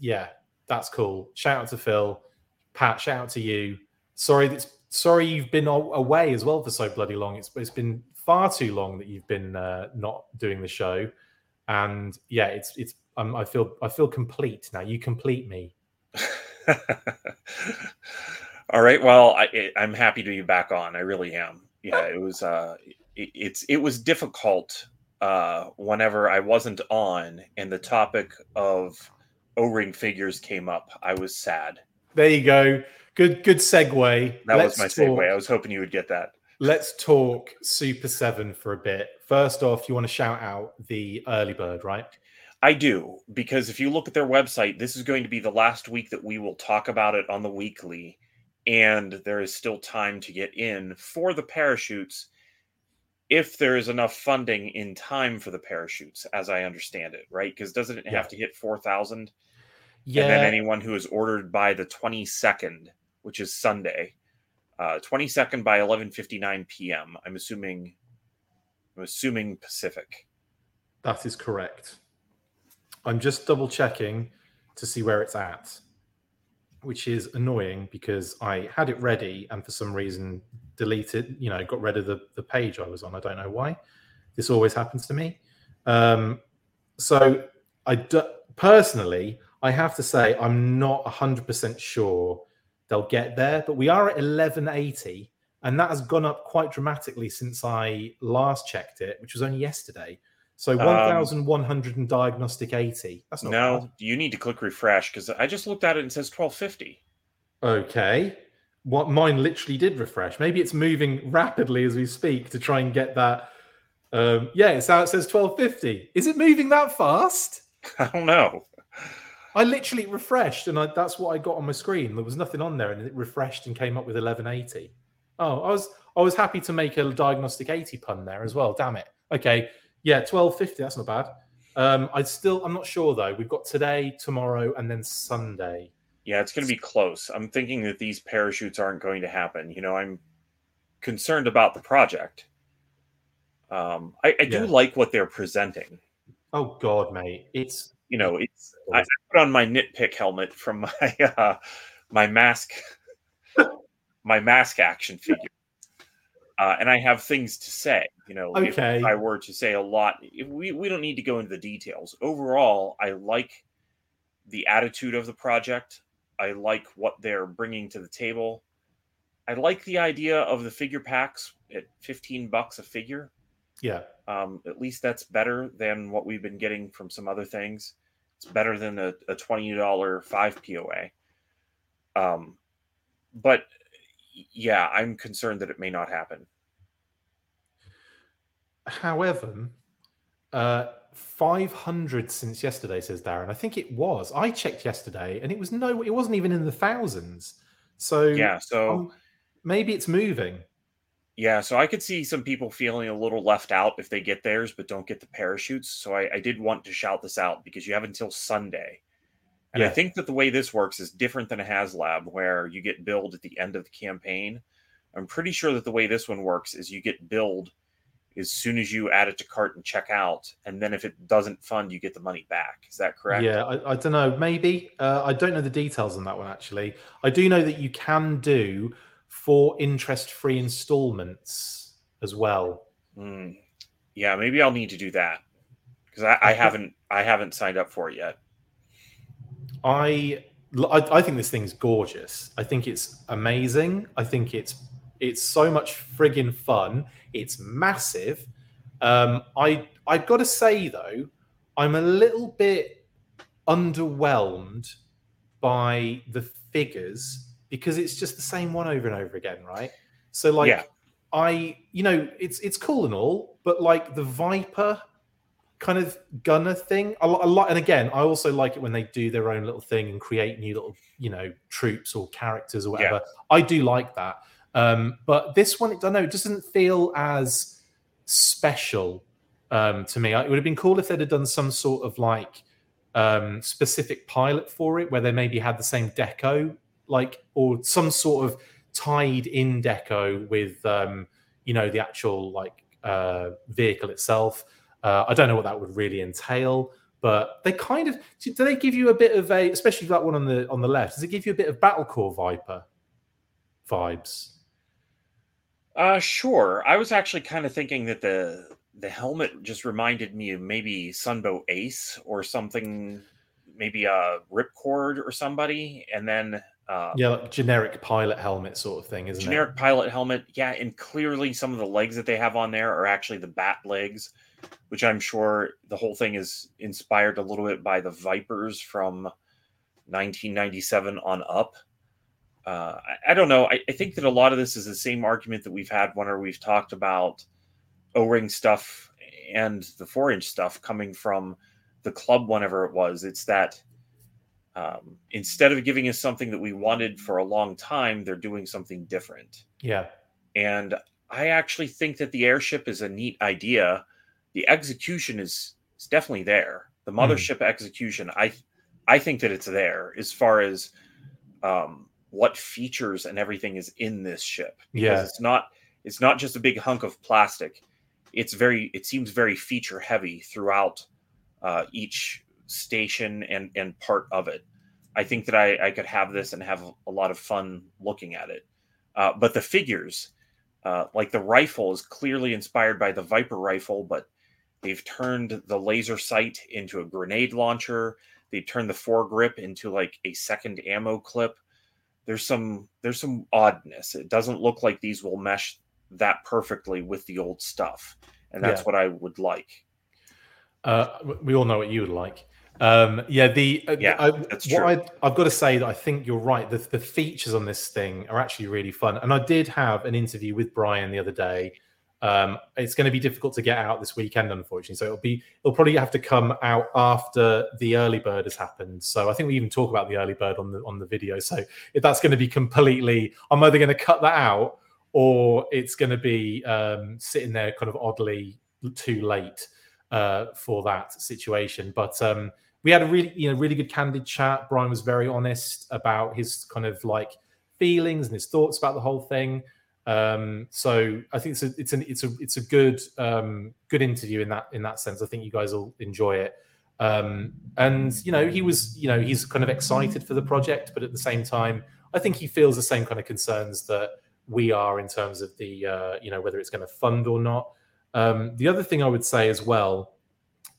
yeah, that's cool. Shout out to Phil, Pat. Shout out to you. Sorry, that's sorry you've been away as well for so bloody long. It's it's been far too long that you've been uh, not doing the show, and yeah, it's it's. Um, I feel I feel complete now. You complete me. All right. Well, I, I'm happy to be back on. I really am. Yeah, it was. Uh, it, it's it was difficult uh, whenever I wasn't on, and the topic of O-ring figures came up. I was sad. There you go. Good good segue. That Let's was my talk. segue. I was hoping you would get that. Let's talk Super seven for a bit. First off, you want to shout out the early bird, right? I do, because if you look at their website, this is going to be the last week that we will talk about it on the weekly, and there is still time to get in for the parachutes if there is enough funding in time for the parachutes, as I understand it, right? Because doesn't it yeah. have to hit four thousand? Yeah. And then anyone who is ordered by the twenty-second, which is Sunday, uh, twenty-second by eleven fifty-nine p.m., I'm assuming, I'm assuming Pacific. That is correct. I'm just double checking to see where it's at, which is annoying because I had it ready and for some reason deleted, you know, got rid of the, the page I was on. I don't know why. This always happens to me. Um, so I do, personally, I have to say I'm not one hundred percent sure they'll get there, but we are at eleven eighty and that has gone up quite dramatically since I last checked it, which was only yesterday. So eleven hundred um, diagnostic eighty. That's not No, bad. You need to click refresh because I just looked at it and it says twelve fifty. Okay. What mine literally did refresh. Maybe it's moving rapidly as we speak to try and get that. Um, yeah, it's how it says twelve fifty. Is it moving that fast? I don't know. I literally refreshed and I, that's what I got on my screen. There was nothing on there and it refreshed and came up with eleven eighty. Oh, I was I was happy to make a diagnostic eighty pun there as well. Damn it. Okay. Yeah, twelve fifty, that's not bad. Um, I still, I'm not sure, though. We've got today, tomorrow, and then Sunday. Yeah, it's going to be close. I'm thinking that these parachutes aren't going to happen. You know, I'm concerned about the project. Um, I, I yeah. do like what they're presenting. Oh, God, mate. It's, you know, it's. I, I put on my nitpick helmet from my uh, my mask, my mask action figure. Uh, and I have things to say, you know, okay. If I were to say a lot, we, we don't need to go into the details. Overall, I like the attitude of the project. I like what they're bringing to the table. I like the idea of the figure packs at fifteen bucks a figure. Yeah. Um, at least that's better than what we've been getting from some other things. It's better than a, a twenty dollars five P O A. Um, but... Yeah, I'm concerned that it may not happen. However, uh, five hundred since yesterday, says Darren. I think it was. I checked yesterday, and it was no. It wasn't even in the thousands. So yeah, so um, maybe it's moving. Yeah, so I could see some people feeling a little left out if they get theirs, but don't get the parachutes. So I, I did want to shout this out because you have until Sunday. And yeah. I think that the way this works is different than a HasLab where you get billed at the end of the campaign. I'm pretty sure that the way this one works is you get billed as soon as you add it to cart and check out. And then if it doesn't fund, you get the money back. Is that correct? Yeah, I, I don't know. Maybe. Uh, I don't know the details on that one, actually. I do know that you can do four interest-free installments as well. Mm. Yeah, maybe I'll need to do that because I, I haven't I haven't signed up for it yet. I, I think this thing's gorgeous. I think it's amazing. I think it's it's so much friggin' fun. It's massive. Um, I I've got to say though, I'm a little bit underwhelmed by the figures because it's just the same one over and over again, right? So like, yeah. I you know it's it's cool and all, but like the Viper kind of gunner thing a lot, a lot. And again, I also like it when they do their own little thing and create new little, you know, troops or characters or whatever. Yeah. I do like that. Um, but this one, I don't know, it doesn't feel as special um, to me. It would have been cool if they'd have done some sort of like um, specific pilot for it, where they maybe had the same deco, like, or some sort of tied in deco with, um, you know, the actual like uh, vehicle itself. Uh, I don't know what that would really entail, but they kind of do. They give you a bit of a, especially that one on the on the left. Does it give you a bit of Battlecore Viper vibes? Uh, sure. I was actually kind of thinking that the the helmet just reminded me of maybe Sunbow Ace or something, maybe a Ripcord or somebody, and then uh, yeah, like generic pilot helmet sort of thing, isn't generic it? Generic pilot helmet, yeah. And clearly, some of the legs that they have on there are actually the bat legs, which I'm sure the whole thing is inspired a little bit by the Vipers from nineteen ninety-seven on up. Uh, I, I don't know. I, I think that a lot of this is the same argument that we've had whenever we've talked about O-ring stuff and the four-inch stuff coming from the club whenever it was. It's that um, instead of giving us something that we wanted for a long time, they're doing something different. Yeah. And I actually think that the airship is a neat idea. The execution is, is definitely there. The mothership mm. execution, I I think that it's there as far as... Um, what features and everything is in this ship, because yeah. it's not, it's not just a big hunk of plastic. It's very, it seems very feature heavy throughout uh, each station and, and part of it. I think that I, I could have this and have a lot of fun looking at it. Uh, but the figures, uh, like the rifle is clearly inspired by the Viper rifle, but they've turned the laser sight into a grenade launcher. They turned the foregrip into like a second ammo clip. There's some there's some oddness. It doesn't look like these will mesh that perfectly with the old stuff, and that's yeah. what I would like. Uh, we all know what you would like. Um, yeah, the uh, yeah, I, that's true. What I, I've got to say that I think you're right. The, the features on this thing are actually really fun, and I did have an interview with Brian the other day. Um, it's going to be difficult to get out this weekend, unfortunately. So it'll be it'll probably have to come out after the early bird has happened. So I think we even talk about the early bird on the on the video. So if that's going to be completely, I'm either going to cut that out or it's going to be um, sitting there kind of oddly too late uh, for that situation. But um, we had a really you know really good candid chat. Brian was very honest about his kind of like feelings and his thoughts about the whole thing. Um, so I think it's a, it's an, it's a, it's a good, um, good interview in that, in that sense. I think you guys will enjoy it. Um, and you know, he was, you know, he's kind of excited for the project, but at the same time, I think he feels the same kind of concerns that we are in terms of the, uh, you know, whether it's going to fund or not. Um, the other thing I would say as well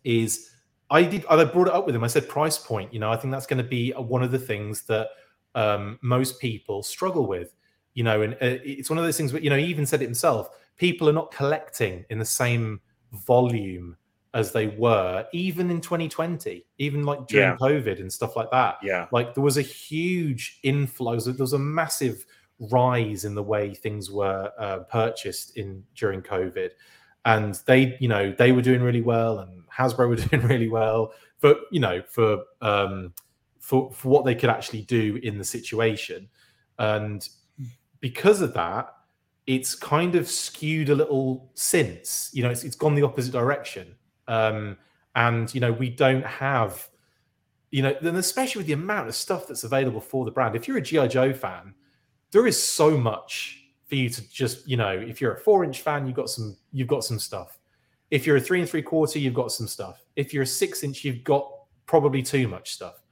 is I did, I brought it up with him. I said price point, you know, I think that's going to be one of the things that, um, most people struggle with. You know, and it's one of those things where, you know, he even said it himself, people are not collecting in the same volume as they were, even in twenty twenty, even like during yeah. COVID and stuff like that. Yeah. Like there was a huge inflow. There was a massive rise in the way things were uh, purchased in during COVID. And they, you know, they were doing really well and Hasbro were doing really well, but, you know, for, um, for, for what they could actually do in the situation. And because of that, it's kind of skewed a little since, you know, it's it's gone the opposite direction. Um, and, you know, we don't have, you know, then especially with the amount of stuff that's available for the brand, if you're a G I. Joe fan, there is so much for you to just, you know, if you're a four inch fan, you've got some, you've got some stuff. If you're a three and three quarter, you've got some stuff. If you're a six inch, you've got probably too much stuff.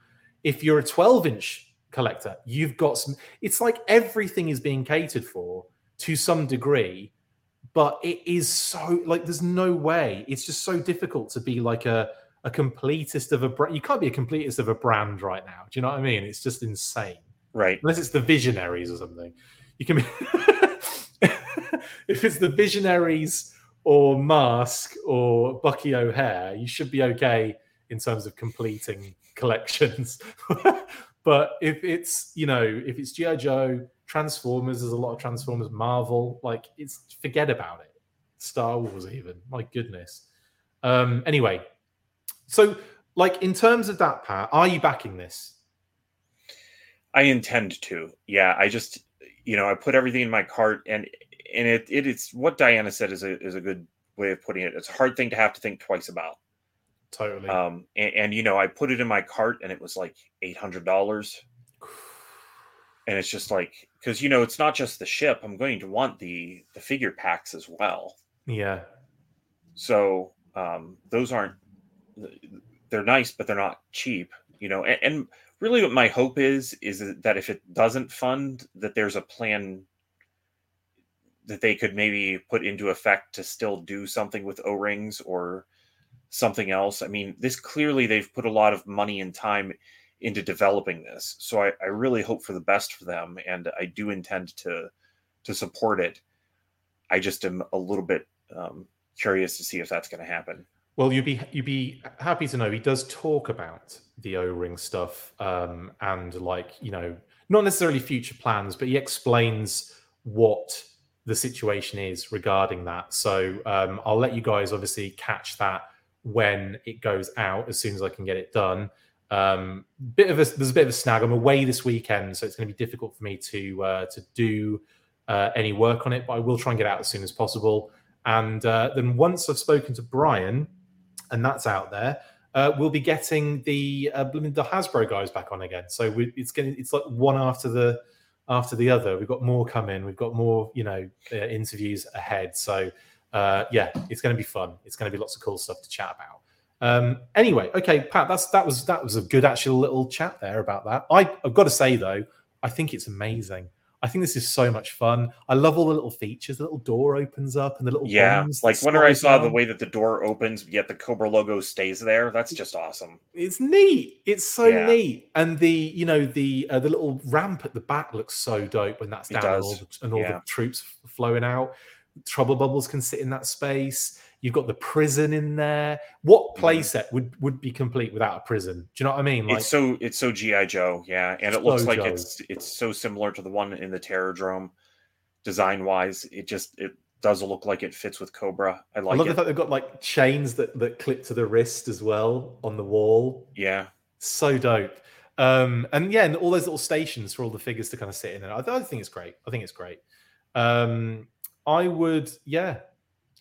If you're a twelve inch collector, you've got some. It's like everything is being catered for to some degree, but it is so like there's no way. It's just so difficult to be like a a completist of a brand. You can't be a completist of a brand right now. Do you know what I mean? It's just insane, right? Unless it's the Visionaries or something. You can be if it's the Visionaries or Mask or Bucky O'Hare, you should be okay in terms of completing collections. But if it's, you know, if it's G I. Joe, Transformers, there's a lot of Transformers, Marvel, like, it's forget about it. Star Wars even, my goodness. Um, anyway, So, like, in terms of that, Pat, are you backing this? I intend to. Yeah, I just, you know, I put everything in my cart, and and it, it it's what Diana said is a is a good way of putting it. It's a hard thing to have to think twice about. Totally. Um, and, and you know, I put it in my cart, and it was like eight hundred dollars. And it's just like, because, you know, it's not just the ship. I'm going to want the the figure packs as well. Yeah. So um, those aren't, they're nice, but they're not cheap, you know. And, and really what my hope is, is that if it doesn't fund, that there's a plan that they could maybe put into effect to still do something with O-rings or something else. I mean, this clearly they've put a lot of money and time into developing this. So I, I really hope for the best for them, and I do intend to to support it. I just am a little bit um, curious to see if that's going to happen. Well, you'd be you'd be happy to know he does talk about the O-ring stuff, um, and, like, you know, not necessarily future plans, but he explains what the situation is regarding that. So um, I'll let you guys obviously catch that when it goes out, as soon as I can get it done. Um, bit of a, there's a bit of a snag. I'm away this weekend, so it's going to be difficult for me to uh, to do uh, any work on it, but I will try and get out as soon as possible. And uh, then once I've spoken to Brian, and that's out there, uh, we'll be getting the uh, the Hasbro guys back on again. So we, it's going it's like one after the after the other. We've got more coming. We've got more, you know, uh, interviews ahead. So uh, yeah, it's going to be fun. It's going to be lots of cool stuff to chat about. Um, anyway, okay, Pat, that's that was that was a good actual little chat there about that. I, I've got to say, though, I think it's amazing. I think this is so much fun. I love all the little features. The little door opens up and the little yeah, bombs, like whenever I saw down. The way that the door opens, yet the Cobra logo stays there. That's just awesome. It's neat. It's so yeah. neat. And the you know the uh, the little ramp at the back looks so dope when that's down and all, the, and all yeah. the troops flowing out. Trouble bubbles can sit in that space. You've got the prison in there. What playset would, would be complete without a prison? Do you know what I mean? Like, it's so it's so G I. Joe, yeah. And it looks like it's it's so similar to the one in the Terrordrome design-wise. It just it does look like it fits with Cobra. I like it. I love the fact they've got, like, chains that, that clip to the wrist as well on the wall. Yeah. So dope. Um, and, yeah, and all those little stations for all the figures to kind of sit in. And I, I think it's great. I think it's great. Um, I would, yeah...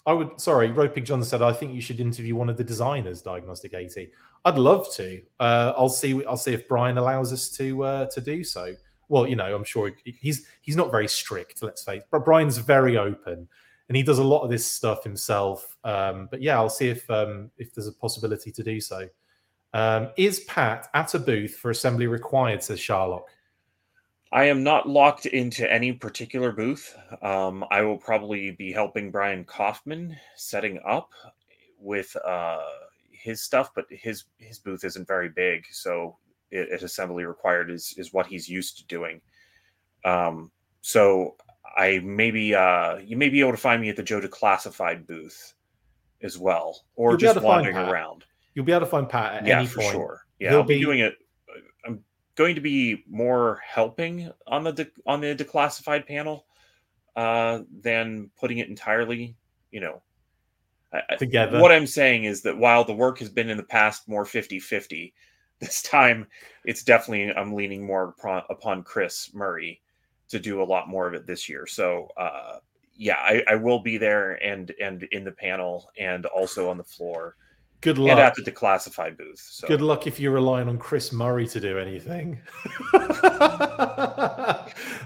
I would, sorry, Ropig John said, I think you should interview one of the designers, Diagnostic eighty. I'd love to. Uh, I'll see I'll see if Brian allows us to uh, to do so. Well, you know, I'm sure he's he's not very strict, let's face it. But Brian's very open, and he does a lot of this stuff himself. Um, but yeah, I'll see if um, if there's a possibility to do so. Um, is Pat at a booth for assembly required, says Sherlock? I am not locked into any particular booth. Um, I will probably be helping Brian Kaufman setting up with uh, his stuff, but his his booth isn't very big, so it, it assembly required is is what he's used to doing. Um, so I maybe uh, you may be able to find me at the Joe Declassified booth as well, or You'll just wandering around. You'll be able to find Pat at yeah, any point. Yeah, for sure. Yeah, He'll I'll be doing it. I'm going to be more helping on the de- on the declassified panel uh, than putting it entirely, you know, together. I, what I'm saying is that while the work has been in the past more fifty-fifty, this time it's definitely, I'm leaning more pro- upon Chris Murray to do a lot more of it this year. So uh, yeah, I, I will be there and, and in the panel and also on the floor. Good luck. And at the declassified booth. So. Good luck if you're relying on Chris Murray to do anything.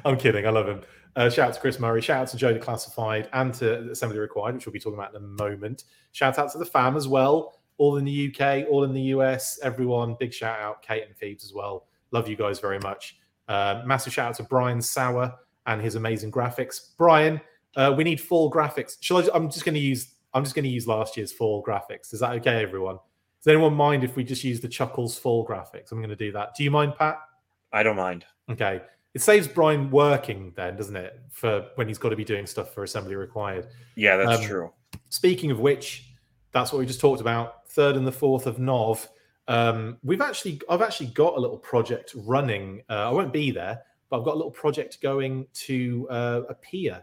I'm kidding. I love him. Uh, shout out to Chris Murray. Shout out to Joe Declassified and to Assembly Required, which we'll be talking about in a moment. Shout out to the fam as well. All in the U K, all in the U S, everyone. Big shout out. Kate and Phoebes as well. Love you guys very much. Uh, massive shout out to Brian Sauer and his amazing graphics. Brian, uh, we need full graphics. Shall I, I'm just going to use... I'm just going to use last year's fall graphics. Is that okay, everyone? Does anyone mind if we just use the Chuckles fall graphics? I'm going to do that. Do you mind, Pat? I don't mind. Okay. It saves Brian working then, doesn't it? For when he's got to be doing stuff for assembly required. Yeah, that's um, true. Speaking of which, that's what we just talked about. Third and the fourth of Nov. Um, we've actually, I've actually got a little project running. Uh, I won't be there, but I've got a little project going to uh, a pier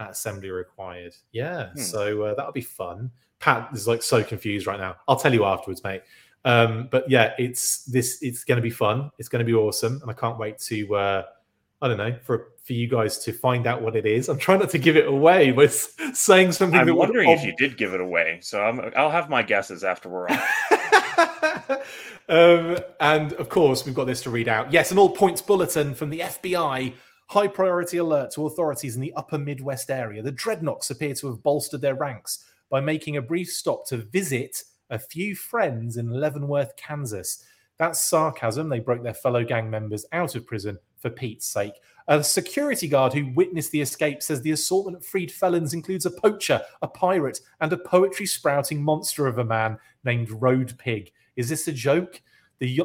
at assembly required. Yeah. Hmm. So uh, that'll be fun. Pat is like so confused right now. I'll tell you afterwards, mate. Um, but yeah, it's this. It's going to be fun. It's going to be awesome, and I can't wait to. Uh, I don't know for for you guys to find out what it is. I'm trying not to give it away, but saying something. I'm that wondering would... if you did give it away, so I'm, I'll have my guesses after we're on. um, and of course, we've got this to read out. Yes, an all points bulletin from the F B I. High priority alert to authorities in the upper Midwest area. The Dreadnoughts appear to have bolstered their ranks by making a brief stop to visit a few friends in Leavenworth, Kansas. That's sarcasm. They broke their fellow gang members out of prison, for Pete's sake. A security guard who witnessed the escape says the assortment of freed felons includes a poacher, a pirate, and a poetry-sprouting monster of a man named Road Pig. Is this a joke? The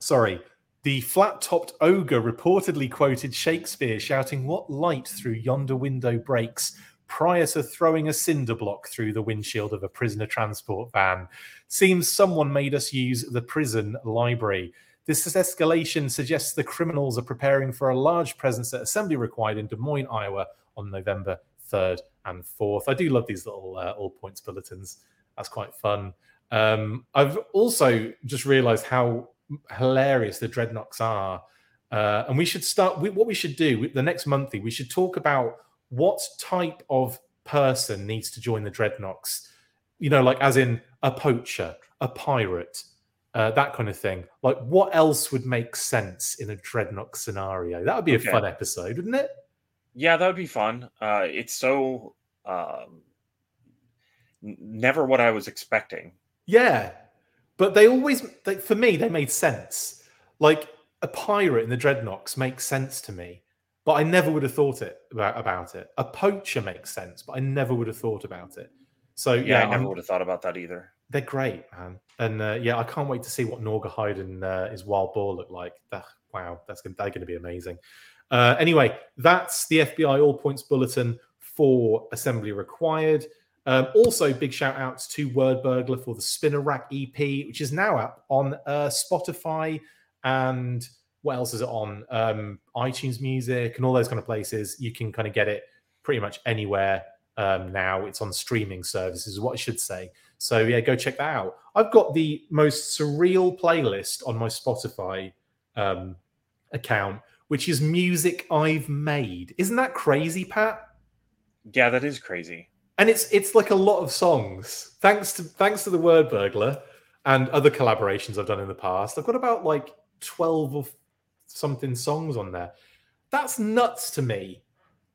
Sorry. The flat-topped ogre reportedly quoted Shakespeare, shouting, "What light through yonder window breaks," prior to throwing a cinder block through the windshield of a prisoner transport van. Seems someone made us use the prison library. This escalation suggests the criminals are preparing for a large presence at Assembly Required in Des Moines, Iowa, on November third and fourth. I do love these little uh, all-points bulletins. That's quite fun. Um, I've also just realised how hilarious the Dreadnoughts are, uh, and we should start with what we should do the next monthly. We should talk about what type of person needs to join the Dreadnoughts, you know, like as in a poacher, a pirate, uh, that kind of thing. Like, what else would make sense in a Dreadnought scenario? That would be okay. A fun episode, wouldn't it? Yeah, that would be fun. Uh, it's so um, never what I was expecting, yeah. But they always, they, for me, they made sense. Like, a pirate in the Dreadnoughts makes sense to me, but I never would have thought it about, about it. A poacher makes sense, but I never would have thought about it. So yeah, yeah I never I'm, would have thought about that either. They're great, man. And uh, yeah, I can't wait to see what Norgahyde and uh, his wild boar look like. Ugh, wow, that's gonna, they're going to be amazing. Uh, anyway, that's the F B I All Points Bulletin for Assembly Required. Um, also, big shout outs to Word Burglar for the Spinner Rack E P, which is now up on uh, Spotify, and what else is it on? Um, iTunes Music and all those kind of places. You can kind of get it pretty much anywhere um, now. It's on streaming services, is what I should say. So yeah, go check that out. I've got the most surreal playlist on my Spotify um, account, which is music I've made. Isn't that crazy, Pat? Yeah, that is crazy. And it's it's like a lot of songs. Thanks to thanks to the Word Burglar and other collaborations I've done in the past, I've got about like twelve or something songs on there. That's nuts to me.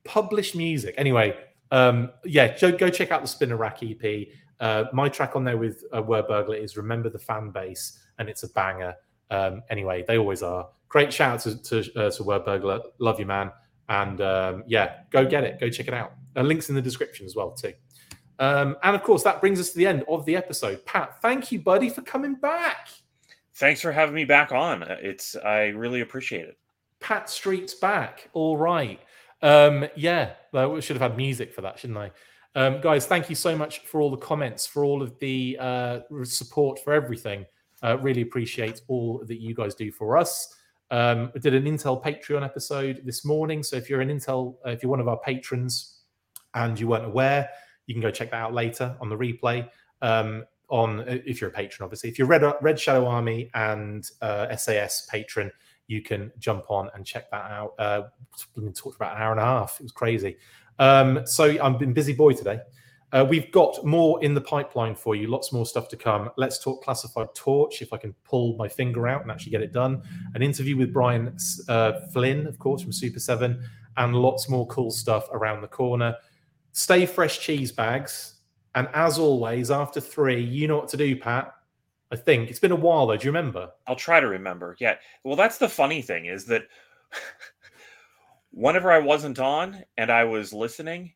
Published music. Anyway, um, yeah, go, go check out the Spinner Rack E P. Uh, my track on there with uh, Word Burglar is "Remember the Fan Base," and it's a banger. Um, anyway, they always are. Great shout out to to, uh, to Word Burglar. Love you, man. And um, yeah, go get it. Go check it out. Uh, links in the description as well, too. Um, and of course, that brings us to the end of the episode. Pat, thank you, buddy, for coming back. Thanks for having me back on. It's I really appreciate it. Pat Street's back. All right. Um, yeah, I should have had music for that, shouldn't I? Um, guys, thank you so much for all the comments, for all of the uh, support, for everything. Uh, really appreciate all that you guys do for us. Um, I did an Intel Patreon episode this morning, so if you're an Intel, uh, if you're one of our patrons and you weren't aware, you can go check that out later on the replay. Um, on if you're a patron, obviously, if you're Red Red Shadow Army and uh, S A S patron, you can jump on and check that out. Uh, we talked about an hour and a half; it was crazy. Um, so I've been busy boy today. Uh, we've got more in the pipeline for you. Lots more stuff to come. Let's talk Classified Torch, if I can pull my finger out and actually get it done. An interview with Brian uh, Flynn, of course, from Super seven, and lots more cool stuff around the corner. Stay fresh, cheese bags. And as always, after three, you know what to do, Pat. I think. It's been a while, though. Do you remember? I'll try to remember. Yeah. Well, that's the funny thing is that whenever I wasn't on and I was listening,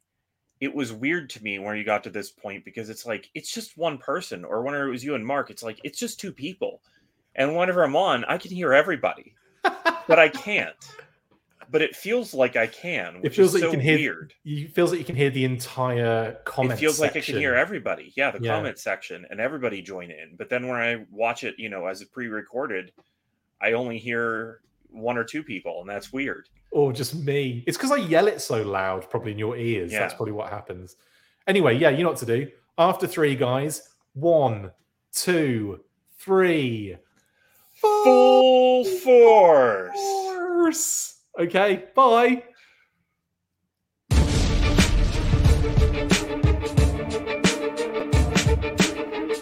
it was weird to me when you got to this point, because it's like, it's just one person, or whenever it was you and Mark, it's like, it's just two people. And whenever I'm on, I can hear everybody, but I can't, but it feels like I can, which it feels is like so you can hear, weird. It feels like you can hear the entire comment section. It feels section. Like I can hear everybody. Yeah. The yeah. comment section and everybody join in. But then when I watch it, you know, as a pre-recorded, I only hear one or two people, and that's weird. Or just me. It's because I yell it so loud, probably in your ears. Yeah. That's probably what happens. Anyway, yeah, you know what to do. After three, guys. One, two, three. Full, Full force. force. Okay, bye.